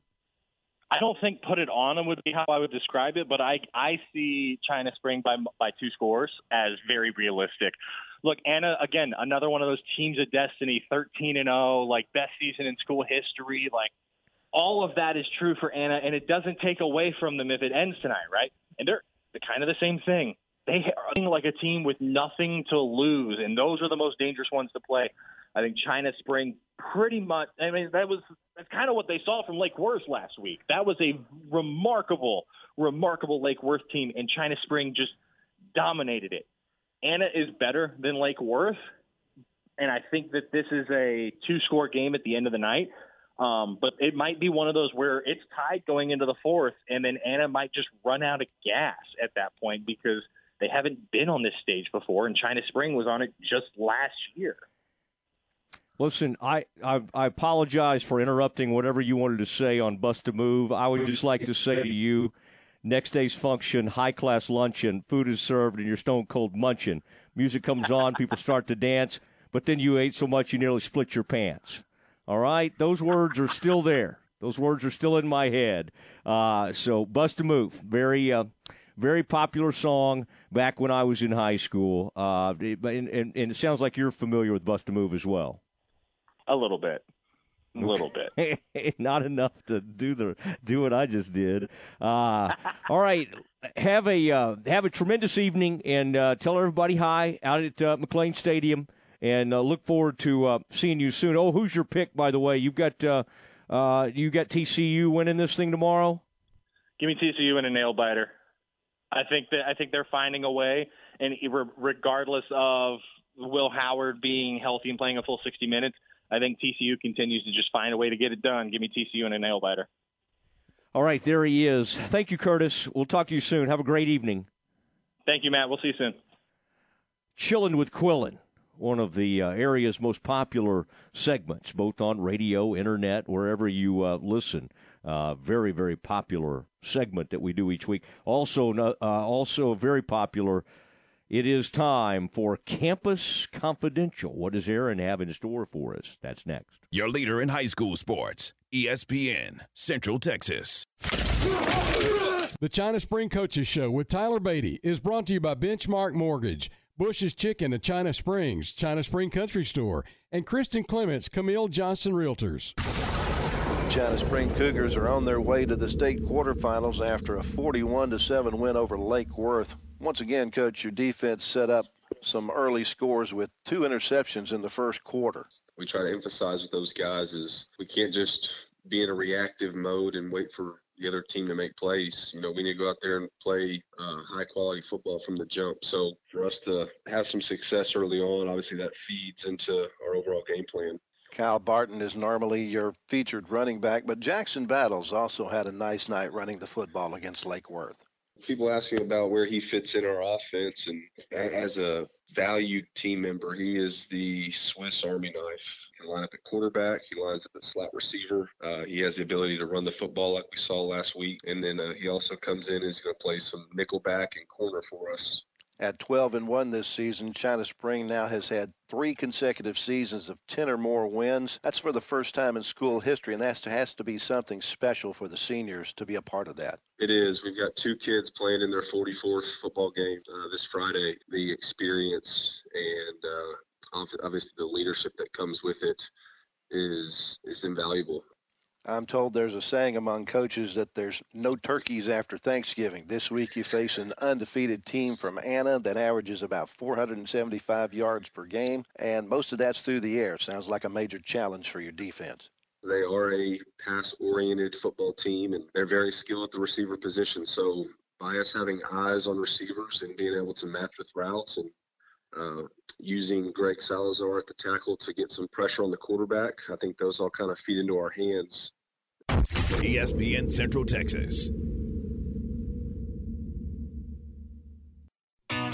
I don't think put it on them would be how I would describe it, but I I see China Spring by by two scores as very realistic. Look, Anna, again, another one of those teams of destiny, thirteen and oh, like best season in school history. Like all of that is true for Anna, and it doesn't take away from them if it ends tonight, right? And they're kind of the same thing. They are like a team with nothing to lose, and those are the most dangerous ones to play. I think China Spring pretty much – I mean, that was that's kind of what they saw from Lake Worth last week. That was a remarkable, remarkable Lake Worth team, and China Spring just dominated it. Anna is better than Lake Worth, and I think that this is a two-score game at the end of the night. Um, but it might be one of those where it's tied going into the fourth, and then Anna might just run out of gas at that point because they haven't been on this stage before, and China Spring was on it just last year. Listen, I, I I apologize for interrupting whatever you wanted to say on Bust a Move. I would just like to say to you, next day's function, high-class luncheon, food is served, and you're stone-cold munching. Music comes on, people start to dance, but then you ate so much you nearly split your pants. All right? Those words are still there. Those words are still in my head. Uh, so Bust a Move, very uh, very popular song back when I was in high school. Uh, and, and, and it sounds like you're familiar with Bust a Move as well. A little bit. A little bit. Not enough to do the do what I just did. Uh, all right, have a uh, have a tremendous evening, and uh, tell everybody hi out at uh, McLean Stadium, and uh, look forward to uh, seeing you soon. Oh, who's your pick, by the way? You've got uh, uh, you got T C U winning this thing tomorrow. Give me T C U and a nail biter. I think that I think they're finding a way, and regardless of Will Howard being healthy and playing a full sixty minutes. I think T C U continues to just find a way to get it done. Give me T C U and a nail biter. All right, there he is. Thank you, Curtis. We'll talk to you soon. Have a great evening. Thank you, Matt. We'll see you soon. Chillin' with Quillen, one of the uh, area's most popular segments, both on radio, internet, wherever you uh, listen. Uh, very, very popular segment that we do each week. Also, uh, also very popular. It is time for Campus Confidential. What does Aaron have in store for us? That's next. Your leader in high school sports, E S P N Central Texas. The China Spring Coaches Show with Tyler Beatty is brought to you by Benchmark Mortgage, Bush's Chicken at China Springs, China Spring Country Store, and Kristen Clements, Camille Johnson Realtors. China Spring Cougars are on their way to the state quarterfinals after a forty-one to seven win over Lake Worth. Once again, Coach, your defense set up some early scores with two interceptions in the first quarter. We try to emphasize with those guys is we can't just be in a reactive mode and wait for the other team to make plays. You know, we need to go out there and play uh, high-quality football from the jump. So for us to have some success early on, obviously that feeds into our overall game plan. Kyle Barton is normally your featured running back, but Jackson Battles also had a nice night running the football against Lake Worth. People asking about where he fits in our offense, and as a valued team member, he is the Swiss Army knife. He lines up the quarterback, he lines up the slot receiver, uh, he has the ability to run the football like we saw last week, and then uh, he also comes in and is going to play some nickel back and corner for us. At twelve and one this season, China Spring now has had three consecutive seasons of ten or more wins. That's for the first time in school history, and that has to be something special for the seniors to be a part of that. It is. We've got two kids playing in their forty-fourth football game uh, this Friday. The experience and uh, obviously the leadership that comes with it is is invaluable. I'm told there's a saying among coaches that there's no turkeys after Thanksgiving. This week you face an undefeated team from Anna that averages about four hundred seventy-five yards per game, and most of that's through the air. Sounds like a major challenge for your defense. They are a pass-oriented football team, and they're very skilled at the receiver position. So by us having eyes on receivers and being able to match with routes and Uh, using Greg Salazar at the tackle to get some pressure on the quarterback, I think those all kind of feed into our hands. E S P N Central Texas.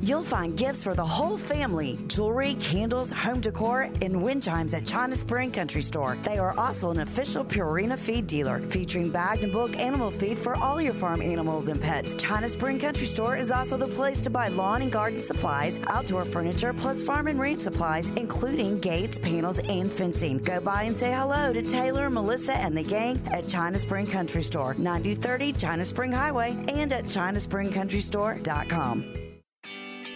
You'll find gifts for the whole family, jewelry, candles, home decor, and wind chimes at China Spring Country Store. They are also an official Purina feed dealer, featuring bagged and bulk animal feed for all your farm animals and pets. China Spring Country Store is also the place to buy lawn and garden supplies, outdoor furniture, plus farm and ranch supplies, including gates, panels, and fencing. Go by and say hello to Taylor, Melissa, and the gang at China Spring Country Store, ninety thirty China Spring Highway, and at china spring country store dot com.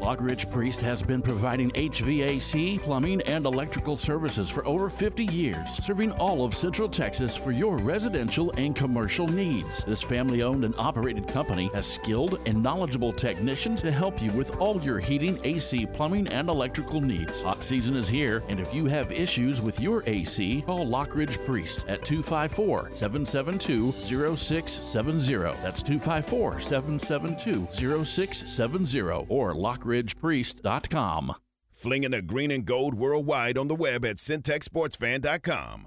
Lockridge Priest has been providing H V A C, plumbing, and electrical services for over fifty years, serving all of Central Texas for your residential and commercial needs. This family-owned and operated company has skilled and knowledgeable technicians to help you with all your heating, A C, plumbing, and electrical needs. Hot season is here, and if you have issues with your A C, call Lockridge Priest at two five four, seven seven two, oh six seven oh. That's two five four, seven seven two, oh six seven oh or Lockridge Ridge Priest dot com. Flinging the green and gold worldwide on the web at Centex Sports Fan dot com.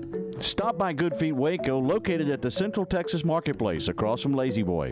Stop by Good Feet Waco, located at the Central Texas Marketplace across from Lazy Boy.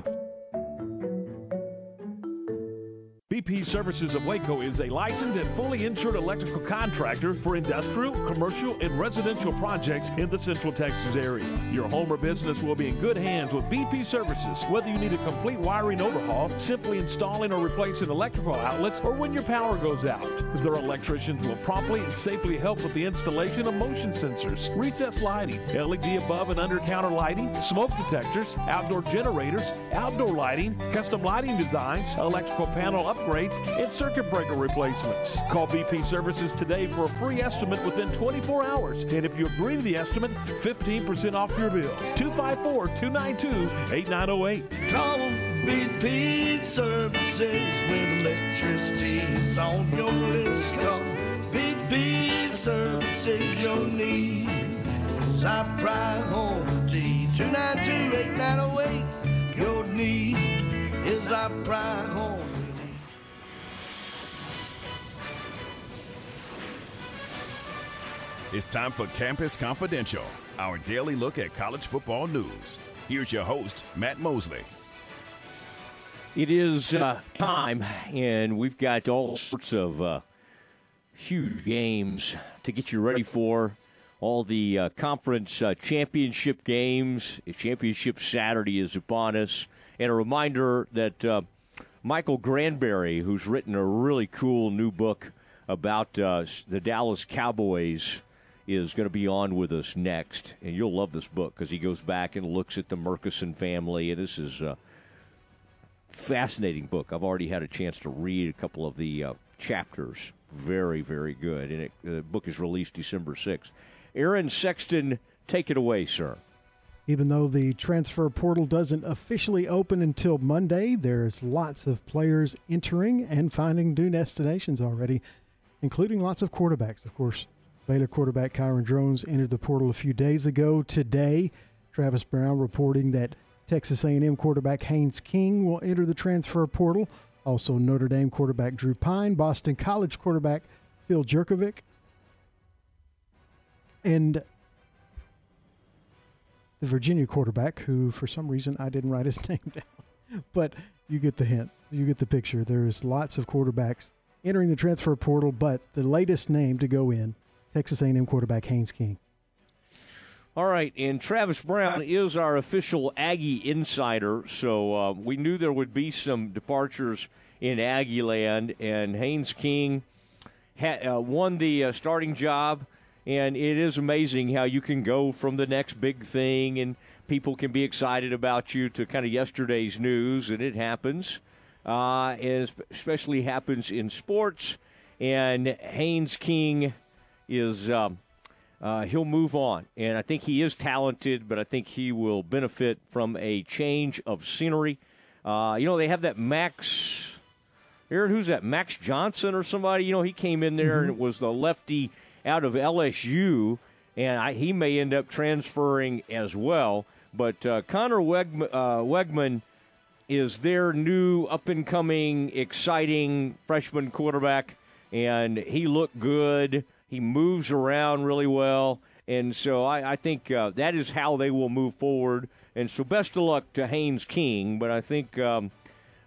B P Services of Waco is a licensed and fully insured electrical contractor for industrial, commercial, and residential projects in the Central Texas area. Your home or business will be in good hands with B P Services, whether you need a complete wiring overhaul, simply installing or replacing electrical outlets, or when your power goes out. Their electricians will promptly and safely help with the installation of motion sensors, recessed lighting, L E D above and under counter lighting, smoke detectors, outdoor generators, outdoor lighting, custom lighting designs, electrical panel upgrades, and circuit breaker replacements. Call B P Services today for a free estimate within twenty-four hours. And if you agree to the estimate, fifteen percent off your bill. two five four, two nine two, eight nine oh eight. Call B P Services when electricity's on your list. Call B P Services, your need is our priority. two nine two, eight nine oh eight. Your need is our priority. It's time for Campus Confidential, our daily look at college football news. Here's your host, Matt Mosley. It is uh, time, and we've got all sorts of uh, huge games to get you ready for all the uh, conference uh, championship games. Championship Saturday is upon us. And a reminder that uh, Michael Granberry, who's written a really cool new book about uh, the Dallas Cowboys, is going to be on with us next. And you'll love this book because he goes back and looks at the Murchison family. And this is a fascinating book. I've already had a chance to read a couple of the uh, chapters. Very, very good. And it, the book is released December sixth. Aaron Sexton, take it away, sir. Even though the transfer portal doesn't officially open until Monday, there's lots of players entering and finding new destinations already, including lots of quarterbacks, of course. Baylor quarterback Kyron Jones entered the portal a few days ago. Today, Travis Brown reporting that Texas A and M quarterback Haynes King will enter the transfer portal. Also, Notre Dame quarterback Drew Pine, Boston College quarterback Phil Jerkovic, and the Virginia quarterback, who for some reason I didn't write his name down. But you get the hint. You get the picture. There's lots of quarterbacks entering the transfer portal, but the latest name to go in, Texas A and M quarterback Haynes King. All right, and Travis Brown is our official Aggie insider, so uh, we knew there would be some departures in Aggie land, and Haynes King ha- uh, won the uh, starting job, and it is amazing how you can go from the next big thing and people can be excited about you to kind of yesterday's news, and it happens, uh, and especially happens in sports, and Haynes King is um, uh, he'll move on. And I think he is talented, but I think he will benefit from a change of scenery. Uh, you know, they have that Max, Aaron, who's that, Max Johnson or somebody? You know, he came in there mm-hmm. and it was the lefty out of L S U, and I, he may end up transferring as well. But uh, Connor Weg, uh, Wegman is their new up-and-coming, exciting freshman quarterback, and he looked good. He moves around really well, and so I, I think uh, that is how they will move forward. And so best of luck to Haynes King, but I think um,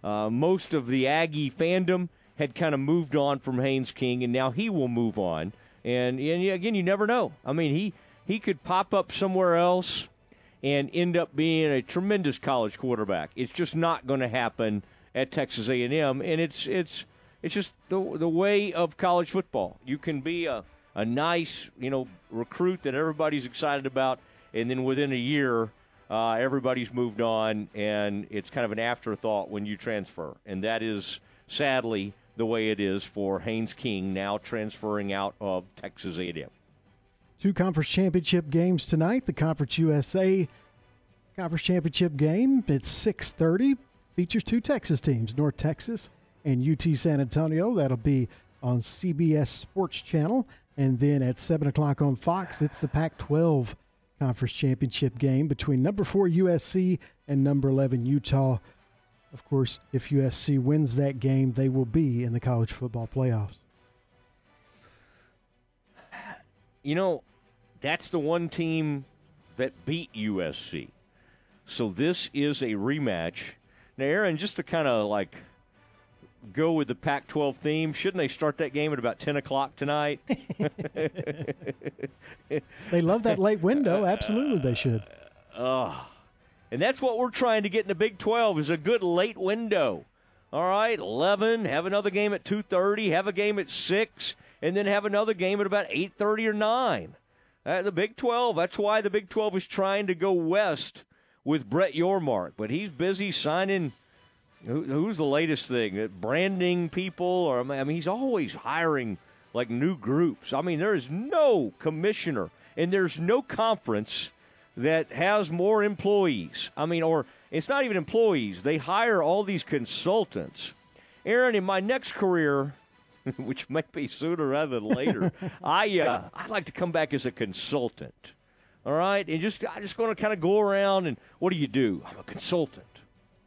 uh, most of the Aggie fandom had kind of moved on from Haynes King, and now he will move on. And, and again, you never know. I mean, he, he could pop up somewhere else and end up being a tremendous college quarterback. It's just not going to happen at Texas A and M, and it's it's it's just the the way of college football. You can be a a nice, you know, recruit that everybody's excited about, and then within a year, uh, everybody's moved on, and it's kind of an afterthought when you transfer. And that is, sadly, the way it is for Haynes King now transferring out of Texas A and M. Two conference championship games tonight. The Conference U S A Conference Championship game, it's six thirty, features two Texas teams, North Texas and U T San Antonio. That'll be on C B S Sports Channel. And then at seven o'clock on Fox, it's the Pac twelve Conference Championship game between number four U S C and number eleven Utah. Of course, if U S C wins that game, they will be in the college football playoffs. You know, that's the one team that beat U S C. So this is a rematch. Now, Aaron, just to kind of like go with the Pac twelve theme, shouldn't they start that game at about ten o'clock tonight? They love that late window. Absolutely they should. Oh, and that's what we're trying to get in the Big twelve is a good late window. All right, eleven, have another game at two thirty, have a game at six, and then have another game at about eight thirty or nine. Uh, the Big twelve, that's why the Big twelve is trying to go west with Brett Yormark, but he's busy signing – who's the latest thing? Branding people? or I mean, he's always hiring, like, new groups. I mean, there is no commissioner, and there's no conference that has more employees. I mean, or it's not even employees. They hire all these consultants. Aaron, in my next career, which might be sooner rather than later, I, uh, I'd like to come back as a consultant, all right? And just I'm just going to kind of go around and what do you do? I'm a consultant.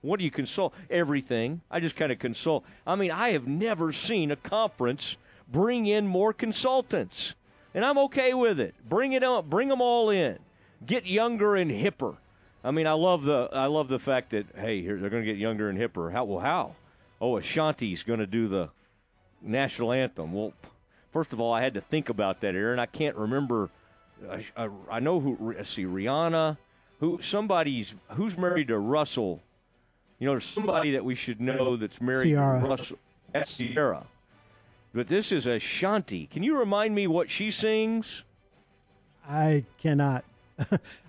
What do you consult? Everything. I just kind of consult. I mean, I have never seen a conference bring in more consultants, and I'm okay with it. Bring it up. Bring them all in. Get younger and hipper. I mean, I love the I love the fact that hey, here, they're going to get younger and hipper. How? Well, how? Oh, Ashanti's going to do the national anthem. Well, first of all, I had to think about that, Aaron. I can't remember I, I, I know who. I see Rihanna. Who somebody's who's married to Russell. You know, there's somebody that we should know that's married Ciara. to Russell. That's Ciara. But this is Ashanti. Can you remind me what she sings? I cannot.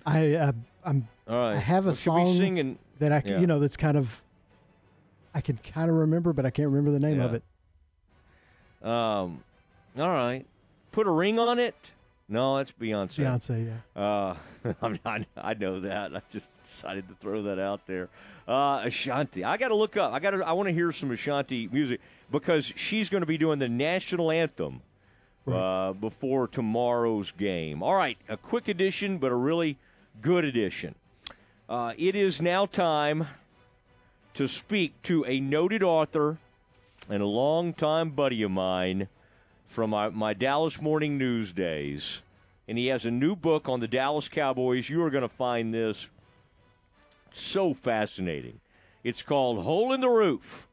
I uh, I'm. All right. I have a well, song that I can, yeah. you know that's kind of. I can kind of remember, but I can't remember the name yeah. of it. Um, all right. Put a ring on it. No, that's Beyonce. Beyonce, yeah. Uh, I'm not, I know that. I just decided to throw that out there. Uh, Ashanti. I got to look up. I got. I want to hear some Ashanti music because she's going to be doing the national anthem right. uh, before tomorrow's game. All right, a quick edition, but a really good edition. Uh, it is now time to speak to a noted author and a longtime buddy of mine from my, my Dallas Morning News days. And he has a new book on the Dallas Cowboys. You are going to find this so fascinating. It's called Hole in the Roof.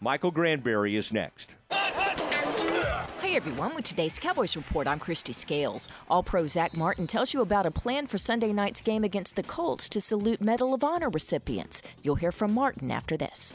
Michael Granberry is next. Hey everyone, with today's Cowboys Report, I'm Christy Scales. All-Pro Zach Martin tells you about a plan for Sunday night's game against the Colts to salute Medal of Honor recipients. You'll hear from Martin after this.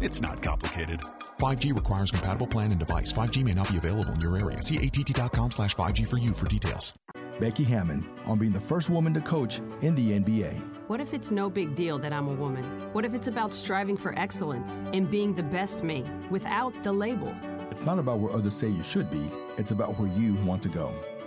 It's not complicated. five G requires compatible plan and device. five G may not be available in your area. See A T T dot com slash five G for you for details. Becky Hammon on being the first woman to coach in the N B A. What if it's no big deal that I'm a woman? What if it's about striving for excellence and being the best me without the label? It's not about where others say you should be. It's about where you want to go.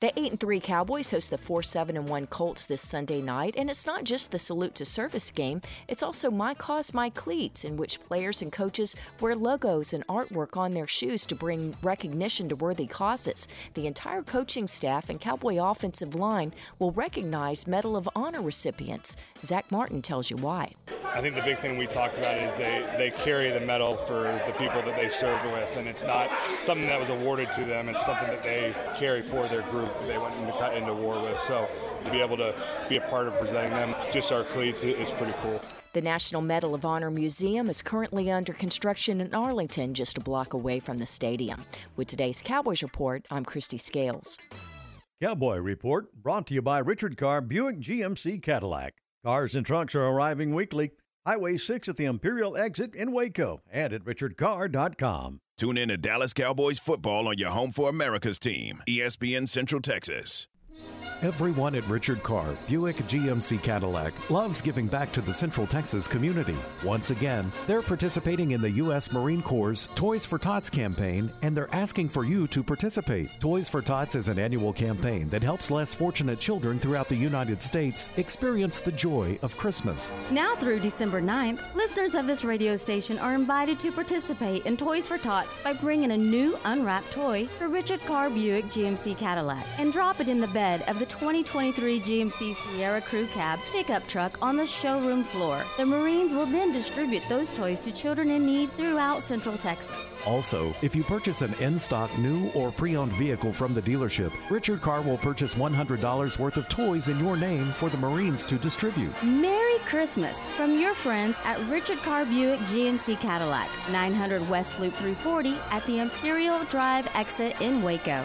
The eight and three Cowboys host the four seven and one Colts this Sunday night, and it's not just the Salute to Service game. It's also My Cause, My Cleats, in which players and coaches wear logos and artwork on their shoes to bring recognition to worthy causes. The entire coaching staff and Cowboy offensive line will recognize Medal of Honor recipients. Zach Martin tells you why. I think the big thing we talked about is they, they carry the medal for the people that they served with, and it's not something that was awarded to them. It's something that they carry for their group that they went into, into war with. So to be able to be a part of presenting them, just our cleats, is pretty cool. The National Medal of Honor Museum is currently under construction in Arlington, just a block away from the stadium. With today's Cowboys Report, I'm Christy Scales. Cowboy Report brought to you by Richard Carr, Buick G M C Cadillac. Cars and trucks are arriving weekly. Highway six at the Imperial exit in Waco and at richard carr dot com. Tune in to Dallas Cowboys football on your home for America's team, E S P N Central Texas. Everyone at Richard Carr, Buick G M C Cadillac loves giving back to the Central Texas community. Once again, they're participating in the U S Marine Corps' Toys for Tots campaign, and they're asking for you to participate. Toys for Tots is an annual campaign that helps less fortunate children throughout the United States experience the joy of Christmas. Now through December ninth, listeners of this radio station are invited to participate in Toys for Tots by bringing a new unwrapped toy to Richard Carr Buick G M C Cadillac and drop it in the bed of the twenty twenty-three G M C Sierra Crew Cab pickup truck on the showroom floor. The Marines will then distribute those toys to children in need throughout Central Texas. Also, if you purchase an in-stock new or pre-owned vehicle from the dealership, Richard Carr will purchase one hundred dollars worth of toys in your name for the Marines to distribute. Merry Christmas from your friends at Richard Carr Buick G M C Cadillac, nine hundred West Loop three forty at the Imperial Drive exit in Waco.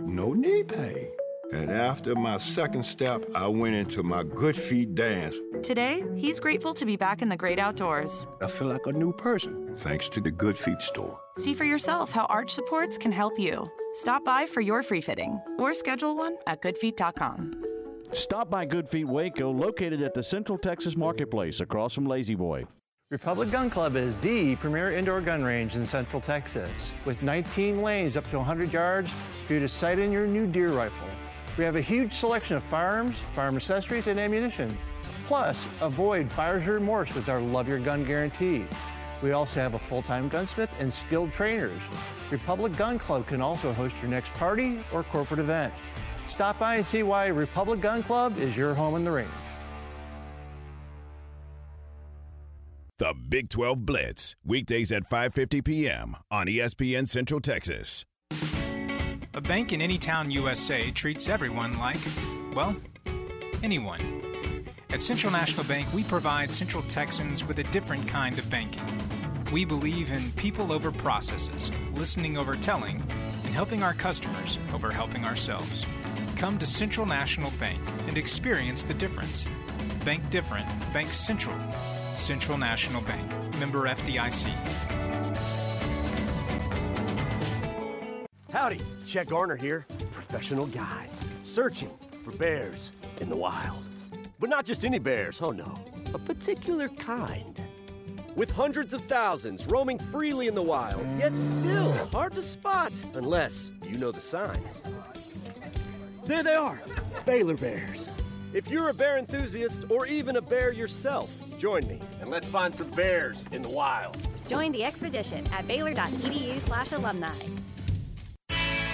no knee pay. And after my second step, I went into my good feet dance. Today, he's grateful to be back in the great outdoors. I feel like a new person, thanks to the Good Feet store. See for yourself how arch supports can help you. Stop by for your free fitting or schedule one at good feet dot com. Stop by Good Feet Waco, located at the Central Texas Marketplace across from Lazy Boy. Republic Gun Club is the premier indoor gun range in Central Texas. With nineteen lanes up to one hundred yards for you to sight in your new deer rifle. We have a huge selection of firearms, firearm accessories, and ammunition. Plus, avoid buyer's remorse with our Love Your Gun guarantee. We also have a full-time gunsmith and skilled trainers. Republic Gun Club can also host your next party or corporate event. Stop by and see why Republic Gun Club is your home in the range. The Big twelve Blitz, weekdays at five fifty p.m. on E S P N Central Texas. A bank in any town, U S A, treats everyone like, well, anyone. At Central National Bank, we provide Central Texans with a different kind of banking. We believe in people over processes, listening over telling, and helping our customers over helping ourselves. Come to Central National Bank and experience the difference. Bank different. Bank Central. Central National Bank. Member F D I C. Howdy, Chet Garner here, professional guide, searching for bears in the wild. But not just any bears, oh no, a particular kind. With hundreds of thousands roaming freely in the wild, yet still hard to spot unless you know the signs. There they are, Baylor bears. If you're a bear enthusiast or even a bear yourself, join me and let's find some bears in the wild. Join the expedition at baylor dot e d u slash alumni.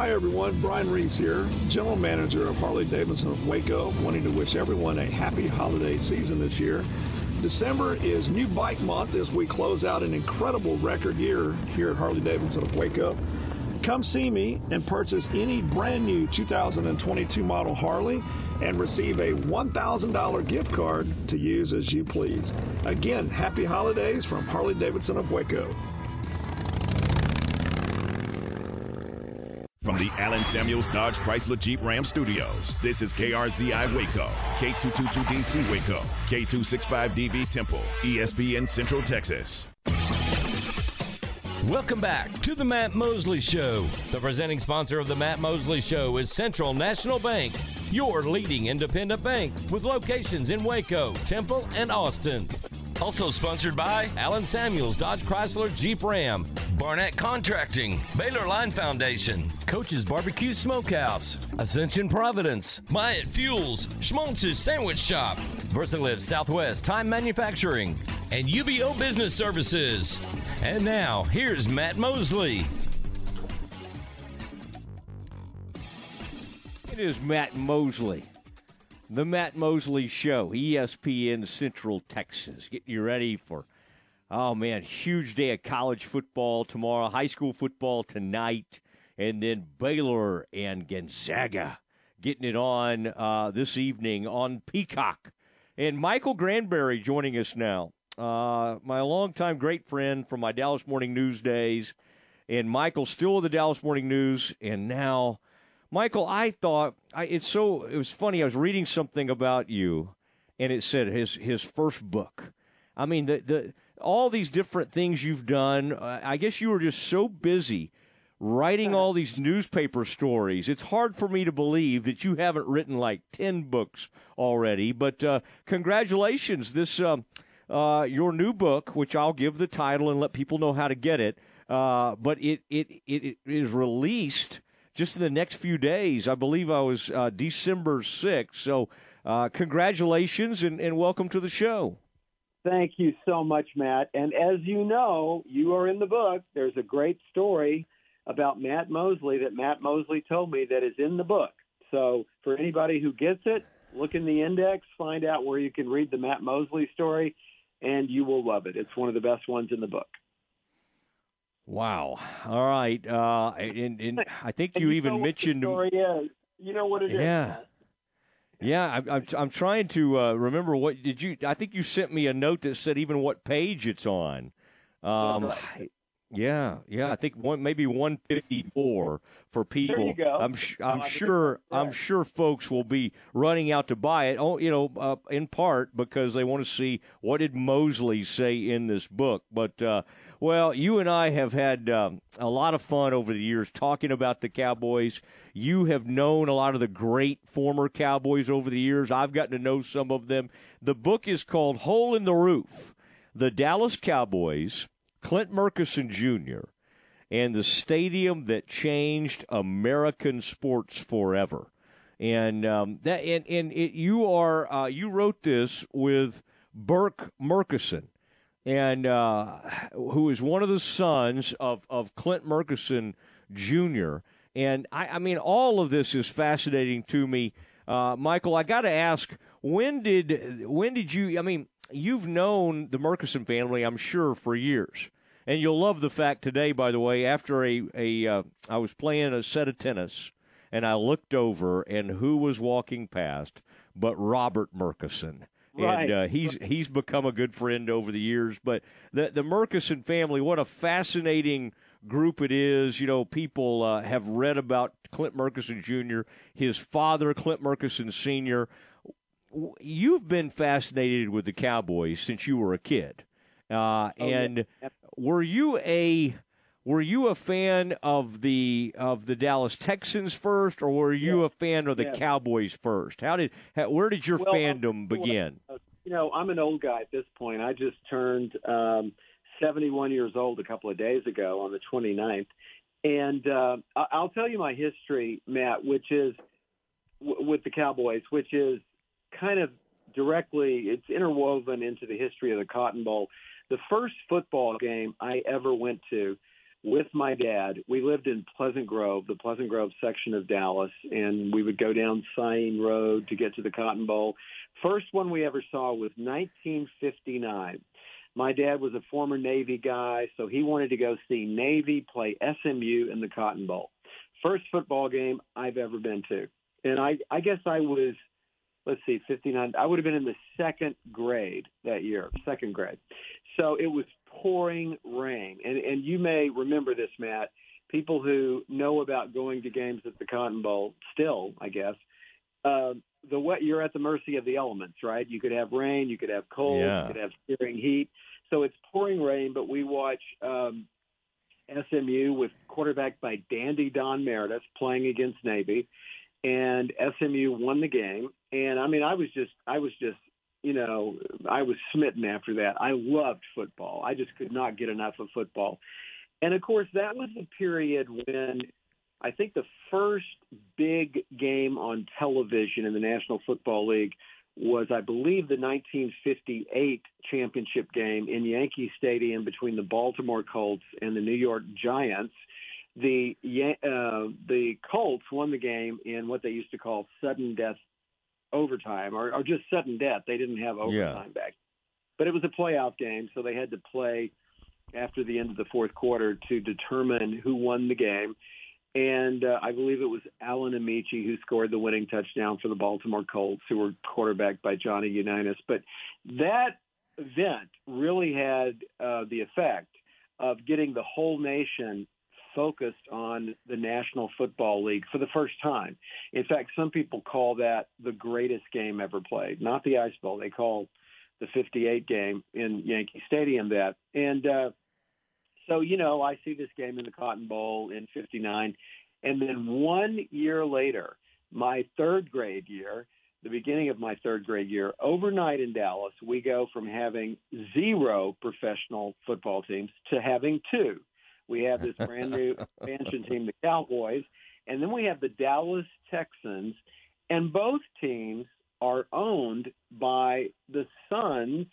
Hi everyone, Brian Reese here, General Manager of Harley-Davidson of Waco, wanting to wish everyone a happy holiday season this year. December is New Bike Month as we close out an incredible record year here at Harley-Davidson of Waco. Come see me and purchase any brand new two thousand twenty-two model Harley and receive a one thousand dollars gift card to use as you please. Again, happy holidays from Harley-Davidson of Waco. From the Allen Samuels Dodge Chrysler Jeep Ram Studios, this is K R Z I Waco, K two twenty-two D C Waco, K two sixty-five D V Temple, E S P N Central Texas. Welcome back to the Matt Mosley Show. The presenting sponsor of the Matt Mosley Show is Central National Bank, your leading independent bank with locations in Waco, Temple, and Austin. Also sponsored by Allen Samuels Dodge Chrysler Jeep Ram, Barnett Contracting, Baylor Line Foundation, Coach's Barbecue Smokehouse, Ascension Providence, Myatt Fuels, Schmaltz's Sandwich Shop, VersaLive Southwest Time Manufacturing, and U B O Business Services. And now, here's Matt Mosley. It is Matt Mosley. The Matt Mosley Show, E S P N Central Texas. Getting you ready for, oh, man, huge day of college football tomorrow, high school football tonight, and then Baylor and Gonzaga getting it on uh, this evening on Peacock. And Michael Granberry joining us now, uh, my longtime great friend from my Dallas Morning News days. And Michael, still with the Dallas Morning News, and now... Michael, I thought I, it's so. It was funny. I was reading something about you, and it said his his first book. I mean, the the all these different things you've done. Uh, I guess you were just so busy writing all these newspaper stories. It's hard for me to believe that you haven't written like ten books already. But uh, congratulations! This um, uh, your new book, which I'll give the title and let people know how to get it. Uh, but it it it, it is released just in the next few days. I believe I was uh, December sixth. So uh, congratulations and, and welcome to the show. Thank you so much, Matt. And as you know, you are in the book. There's a great story about Matt Mosley that Matt Mosley told me that is in the book. So for anybody who gets it, look in the index, find out where you can read the Matt Mosley story, and you will love it. It's one of the best ones in the book. Wow. All right. Uh, and, and I think you, you even know mentioned. Story is. You know what it yeah. is. Yeah. Yeah. I'm, I'm, I'm trying to uh, remember what did you. I think you sent me a note that said even what page it's on. Um, right. Yeah. Yeah. I think one maybe one fifty-four for people. There you go. I'm sh- I'm oh, sure. Right. I'm sure folks will be running out to buy it. Oh, you know, uh, in part because they want to see what did Mosley say in this book, but. Uh, Well, you and I have had um, a lot of fun over the years talking about the Cowboys. You have known a lot of the great former Cowboys over the years. I've gotten to know some of them. The book is called Hole in the Roof, The Dallas Cowboys, Clint Murchison Junior, and the Stadium That Changed American Sports Forever. And um, that, and, and it, you are uh, you wrote this with Burke Murchison. And uh, who is one of the sons of, of Clint Murchison Junior And, I, I mean, all of this is fascinating to me. Uh, Michael, I got to ask, when did when did you – I mean, you've known the Murchison family, I'm sure, for years. And you'll love the fact today, by the way, after a, a uh, I was playing a set of tennis, and I looked over, and who was walking past but Robert Murchison. And uh, he's he's become a good friend over the years. But the the Murchison family, what a fascinating group it is. You know, people uh, have read about Clint Murchison Junior, his father, Clint Murchison Senior You've been fascinated with the Cowboys since you were a kid. Uh, oh, and yeah. were you a were you a fan of the of the Dallas Texans first, or were you yeah. a fan of the yeah. Cowboys first? How did how, where did your well, fandom begin? You know, I'm an old guy at this point. I just turned um, seventy-one years old a couple of days ago on the twenty-ninth, and uh, I'll tell you my history, Matt, which is w- with the Cowboys, which is kind of directly it's interwoven into the history of the Cotton Bowl. The first football game I ever went to. With my dad, we lived in Pleasant Grove, the Pleasant Grove section of Dallas, and we would go down Syene Road to get to the Cotton Bowl. First one we ever saw was nineteen fifty-nine. My dad was a former Navy guy, so he wanted to go see Navy play S M U in the Cotton Bowl. First football game I've ever been to. And I, I guess I was, let's see, fifty-nine. I would have been in the second grade that year, second grade. So it was pouring rain. And and you may remember this, Matt, people who know about going to games at the Cotton Bowl still, I guess, uh, the wet, you're at the mercy of the elements, right? You could have rain, you could have cold, yeah. you could have searing heat. So it's pouring rain, but we watch um, S M U with quarterback by Dandy Don Meredith playing against Navy, and S M U won the game. And, I mean, I was just I was just – you know, I was smitten after that. I loved football. I just could not get enough of football. And, of course, that was the period when I think the first big game on television in the National Football League was, I believe, the nineteen fifty-eight championship game in Yankee Stadium between the Baltimore Colts and the New York Giants. The, uh, the Colts won the game in what they used to call sudden death overtime or, or just sudden death. They didn't have overtime yeah. back, but it was a playoff game. So they had to play after the end of the fourth quarter to determine who won the game. And uh, I believe it was Alan Amici who scored the winning touchdown for the Baltimore Colts, who were quarterbacked by Johnny Unitas. But that event really had uh, the effect of getting the whole nation focused on the National Football League for the first time. In fact, some people call that the greatest game ever played, not the Ice Bowl. They call the fifty-eight game in Yankee Stadium that. And uh, so, you know, I see this game in the Cotton Bowl in fifty-nine. And then one year later, my third grade year, the beginning of my third grade year, overnight in Dallas, we go from having zero professional football teams to having two. We have this brand new expansion team, the Cowboys, and then we have the Dallas Texans, and both teams are owned by the sons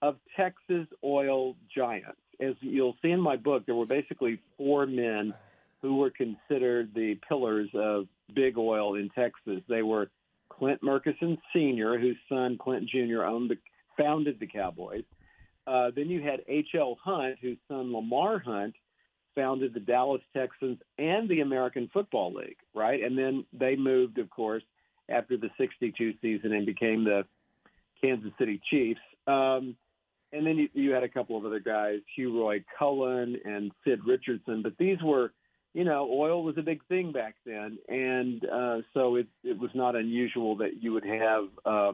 of Texas oil giants. As you'll see in my book, there were basically four men who were considered the pillars of big oil in Texas. They were Clint Murchison Senior, whose son Clint Junior owned the, founded the Cowboys. Uh, then you had H L. Hunt, whose son Lamar Hunt founded the Dallas Texans and the American Football League, right? And then they moved, of course, after the sixty-two season and became the Kansas City Chiefs. Um, and then you, you had a couple of other guys, Hugh Roy Cullen and Sid Richardson. But these were, you know, oil was a big thing back then. And uh, so it, it was not unusual that you would have uh,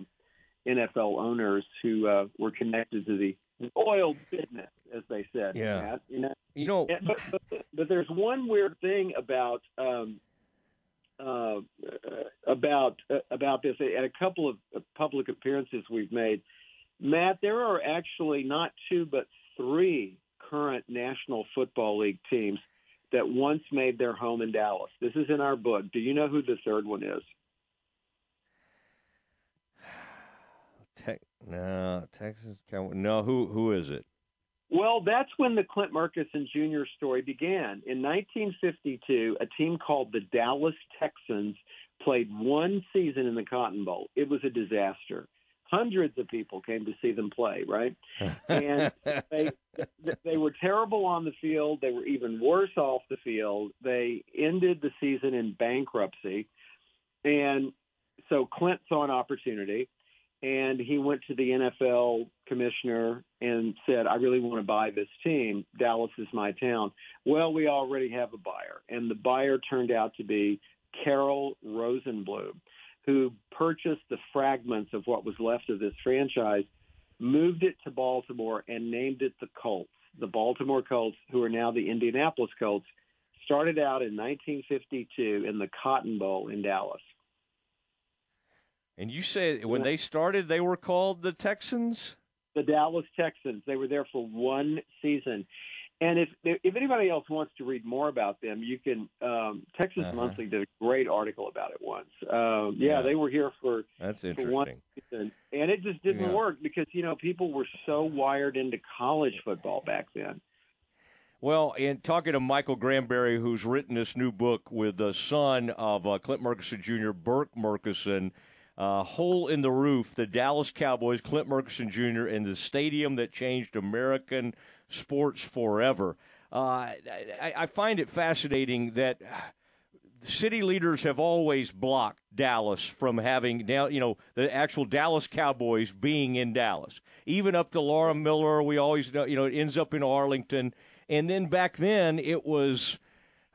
N F L owners who uh, were connected to the oil business, as they said. Yeah. Matt, you know, you know- but, but, but there's one weird thing about um, uh, about uh, about this. At a couple of public appearances we've made, Matt, there are actually not two but three current National Football League teams that once made their home in Dallas. This is in our book. Do you know who the third one is? Tech, no, Texas. No, who who is it? Well, that's when the Clint Murchison Junior story began. In nineteen fifty-two, a team called the Dallas Texans played one season in the Cotton Bowl. It was a disaster. Hundreds of people came to see them play, right? And they they were terrible on the field. They were even worse off the field. They ended the season in bankruptcy. And so Clint saw an opportunity. And he went to the N F L commissioner and said, I really want to buy this team. Dallas is my town. Well, we already have a buyer. And the buyer turned out to be Carol Rosenblum, who purchased the fragments of what was left of this franchise, moved it to Baltimore, and named it the Colts. The Baltimore Colts, who are now the Indianapolis Colts, started out in nineteen fifty-two in the Cotton Bowl in Dallas. And you said when they started, they were called the Texans? The Dallas Texans. They were there for one season. And if if anybody else wants to read more about them, you can um, – Texas uh-huh. Monthly did a great article about it once. Uh, yeah, yeah, they were here for, That's interesting. for one season. And it just didn't yeah. work because, you know, people were so wired into college football back then. Well, and talking to Michael Granberry, who's written this new book with the son of uh, Clint Murchison Junior, Burke Murchison, Uh, Hole in the Roof, the Dallas Cowboys, Clint Murchison Junior, and the stadium that changed American sports forever. Uh, I, I find it fascinating that city leaders have always blocked Dallas from having, you know, the actual Dallas Cowboys being in Dallas. Even up to Laura Miller, we always, you know, it ends up in Arlington. And then back then it was...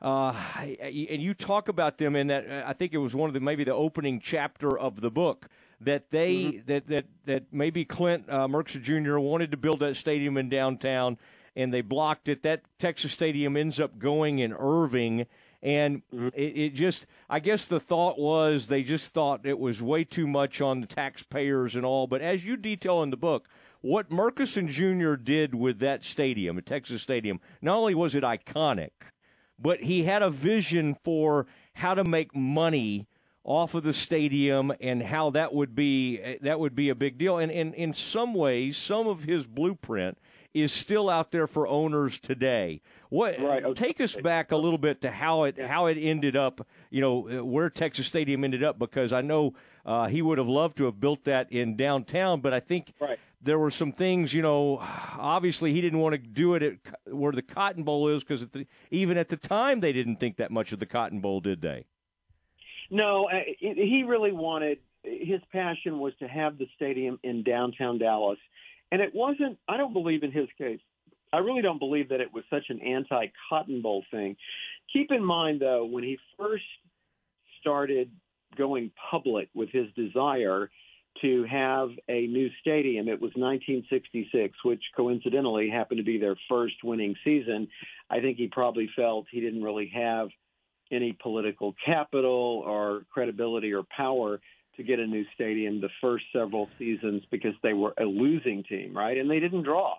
Uh, and you talk about them in that. I think it was one of the maybe the opening chapter of the book that they mm-hmm. that that that maybe Clint uh, Murchison Junior wanted to build that stadium in downtown, and they blocked it. That Texas Stadium ends up going in Irving, and mm-hmm. it, it just I guess the thought was they just thought it was way too much on the taxpayers and all. But as you detail in the book, what Murchison Junior did with that stadium, a Texas Stadium, not only was it iconic, but he had a vision for how to make money off of the stadium and how that would be that would be a big deal. And in in some ways, some of his blueprint is still out there for owners today. What right. okay. Take us back a little bit to how it how it ended up, you know, where Texas Stadium ended up, because I know uh, he would have loved to have built that in downtown, but I think right. there were some things, you know, obviously he didn't want to do it at where the Cotton Bowl is, because even at the time they didn't think that much of the Cotton Bowl, did they? No, he really wanted, his passion was to have the stadium in downtown Dallas. And it wasn't, I don't believe in his case, I really don't believe that it was such an anti-Cotton Bowl thing. Keep in mind, though, when he first started going public with his desire to have a new stadium, it was nineteen sixty-six, which coincidentally happened to be their first winning season. I think he probably felt he didn't really have any political capital or credibility or power to get a new stadium the first several seasons, because they were a losing team, right? And they didn't draw.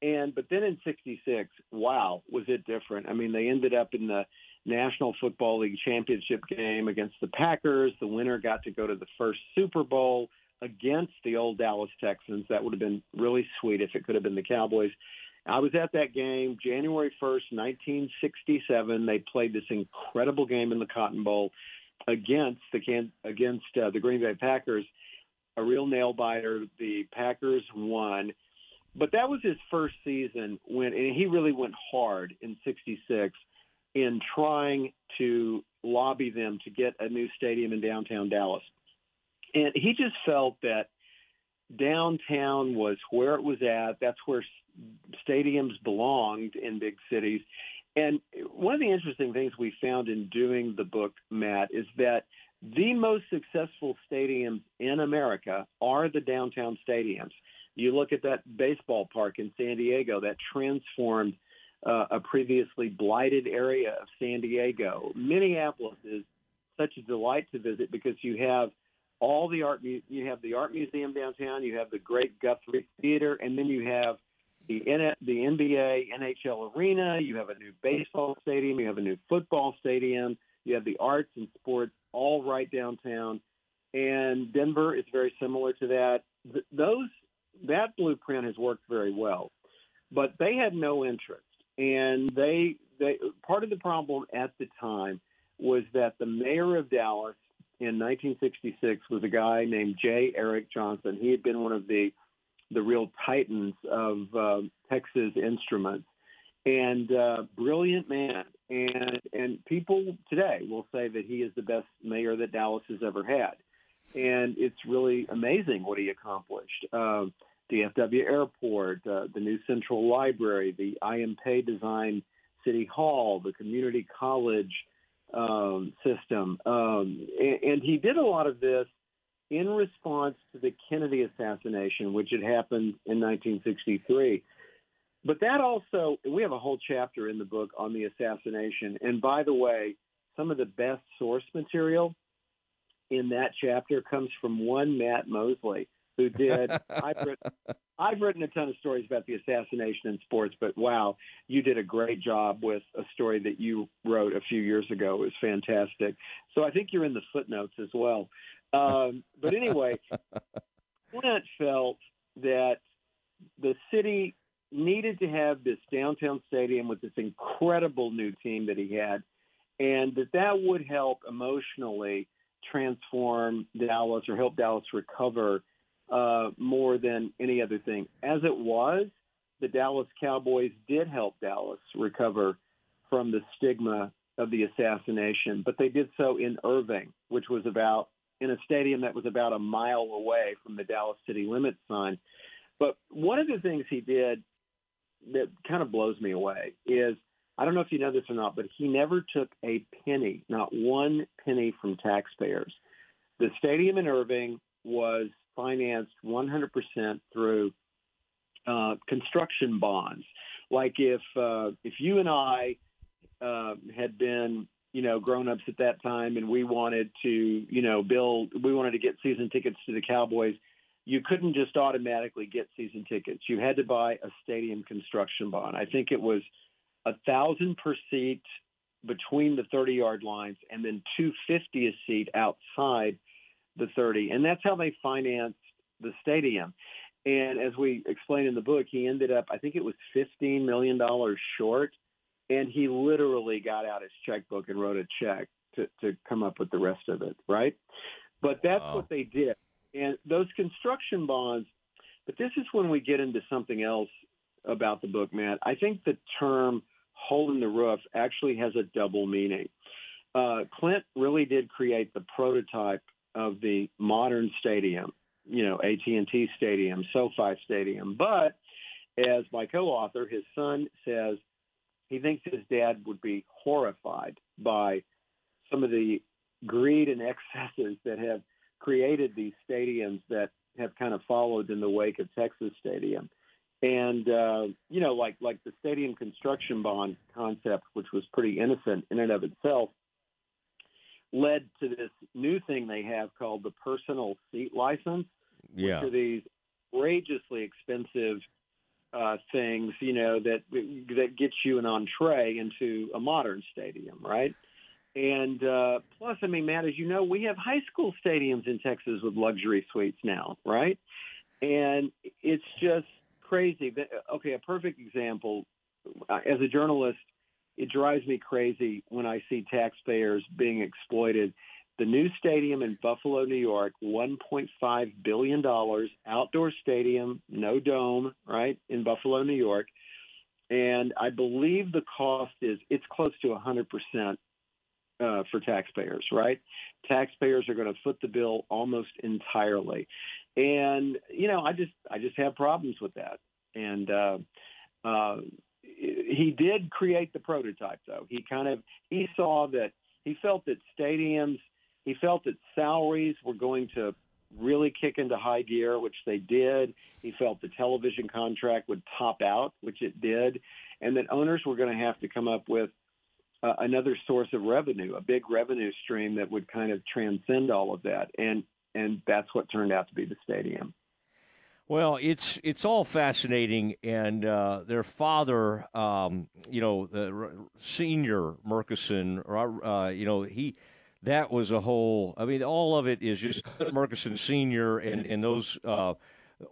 And but then in sixty-six, wow, was it different. I mean, they ended up in the National Football League championship game against the Packers. The winner got to go to the first Super Bowl against the old Dallas Texans. That would have been really sweet if it could have been the Cowboys. I was at that game January first, nineteen sixty-seven. They played this incredible game in the Cotton Bowl against the can against uh, the Green Bay Packers, a real nail biter. The Packers won, but that was his first season when, and he really went hard in sixty-six in trying to lobby them to get a new stadium in downtown Dallas. And he just felt that downtown was where it was at. That's where stadiums belonged in big cities. And one of the interesting things we found in doing the book, Matt, is that the most successful stadiums in America are the downtown stadiums. You look at that baseball park in San Diego that transformed uh, a previously blighted area of San Diego. Minneapolis is such a delight to visit because you have all the art, you have the art museum downtown, you have the great Guthrie Theater, and then you have the N B A, N H L arena, you have a new baseball stadium, you have a new football stadium, you have the arts and sports all right downtown. And Denver is very similar to that. Th- those that blueprint has worked very well, but they had no interest. And they, they part of the problem at the time was that the mayor of Dallas in nineteen sixty-six was a guy named J. Eric Johnson. He had been one of the the real titans of uh, Texas Instruments, and uh, brilliant man. And and people today will say that he is the best mayor that Dallas has ever had. And it's really amazing what he accomplished. Uh, D F W Airport, uh, the new Central Library, the I M P design City Hall, the community college um, system. Um, and, and he did a lot of this in response to the Kennedy assassination, which had happened in nineteen sixty-three. But that also, we have a whole chapter in the book on the assassination. And by the way, some of the best source material in that chapter comes from one Matt Mosley, who did, I've, written, I've written a ton of stories about the assassination in sports, but wow, you did a great job with a story that you wrote a few years ago. It was fantastic. So I think you're in the footnotes as well. Um, but anyway, Clint felt that the city needed to have this downtown stadium with this incredible new team that he had, and that that would help emotionally transform Dallas or help Dallas recover uh, more than any other thing. As it was, the Dallas Cowboys did help Dallas recover from the stigma of the assassination, but they did so in Irving, which was about in a stadium that was about a mile away from the Dallas city limits sign. But one of the things he did that kind of blows me away is, I don't know if you know this or not, but he never took a penny, not one penny from taxpayers. The stadium in Irving was financed one hundred percent through uh, construction bonds. Like if uh, if you and I uh, had been, you know, grown-ups at that time, and we wanted to, you know, build, we wanted to get season tickets to the Cowboys, you couldn't just automatically get season tickets. You had to buy a stadium construction bond. I think it was a thousand per seat between the thirty-yard lines, and then two fifty a seat outside the thirty, and that's how they financed the stadium. And as we explain in the book, he ended up, I think it was fifteen million dollars short, and he literally got out his checkbook and wrote a check to to come up with the rest of it, right? But that's wow. what they did, and those construction bonds. But this is when we get into something else about the book, Matt. I think the term "hole in the roof" actually has a double meaning. Uh, Clint really did create the prototype of the modern stadium, you know, A T and T Stadium, SoFi Stadium. But as my co-author, his son, says, he thinks his dad would be horrified by some of the greed and excesses that have created these stadiums that have kind of followed in the wake of Texas Stadium. And, uh, you know, like like the stadium construction bond concept, which was pretty innocent in and of itself, led to this new thing they have called the personal seat license, yeah. which are these outrageously expensive uh, things, you know, that that gets you an entree into a modern stadium, right? And uh, plus, I mean, Matt, as you know, we have high school stadiums in Texas with luxury suites now, right? And it's just crazy. Okay, a perfect example. As a journalist, it drives me crazy when I see taxpayers being exploited. The new stadium in Buffalo, New York, one point five billion dollars, outdoor stadium, no dome, right, in Buffalo, New York. And I believe the cost is it's close to one hundred percent uh, for taxpayers, right? Taxpayers are going to foot the bill almost entirely. And, you know, I just I just have problems with that. And uh, uh, he did create the prototype, though. He kind of he saw that he felt that stadiums. He felt that salaries were going to really kick into high gear, which they did. He felt the television contract would top out, which it did, and that owners were going to have to come up with uh, another source of revenue, a big revenue stream that would kind of transcend all of that. And and that's what turned out to be the stadium. Well, it's it's all fascinating, and uh, their father, um, you know, the r- senior Murchison, uh, you know, he. That was a whole – I mean, all of it is just Clint Murchison Senior and, and those uh,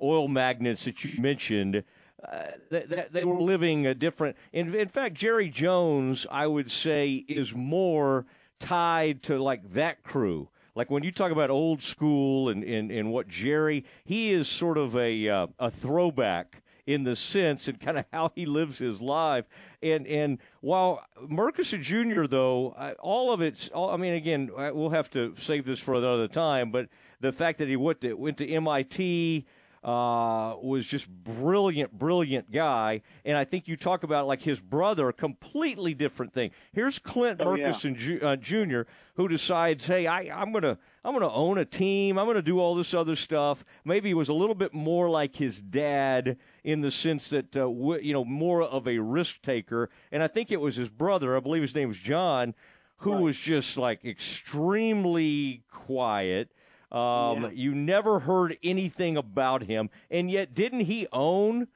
oil magnates that you mentioned. Uh, that, that they were living a different – in in fact, Jerry Jones, I would say, is more tied to, like, that crew. Like, when you talk about old school and, and, and what Jerry – he is sort of a uh, a throwback in the sense and kind of how he lives his life. And and while Murchison Junior, though, all of it's, all, I mean, again, we'll have to save this for another time, but the fact that he went to, went to M I T uh, was just brilliant, brilliant guy. And I think you talk about, like, his brother, a completely different thing. Here's Clint oh, Murchison yeah. Ju- uh, Junior, who decides, hey, I, I'm going to, I'm going to own a team. I'm going to do all this other stuff. Maybe he was a little bit more like his dad in the sense that, uh, w- you know, more of a risk taker. And I think it was his brother, I believe his name was John, who right. was just, like, extremely quiet. Um, yeah. You never heard anything about him. And yet, didn't he own,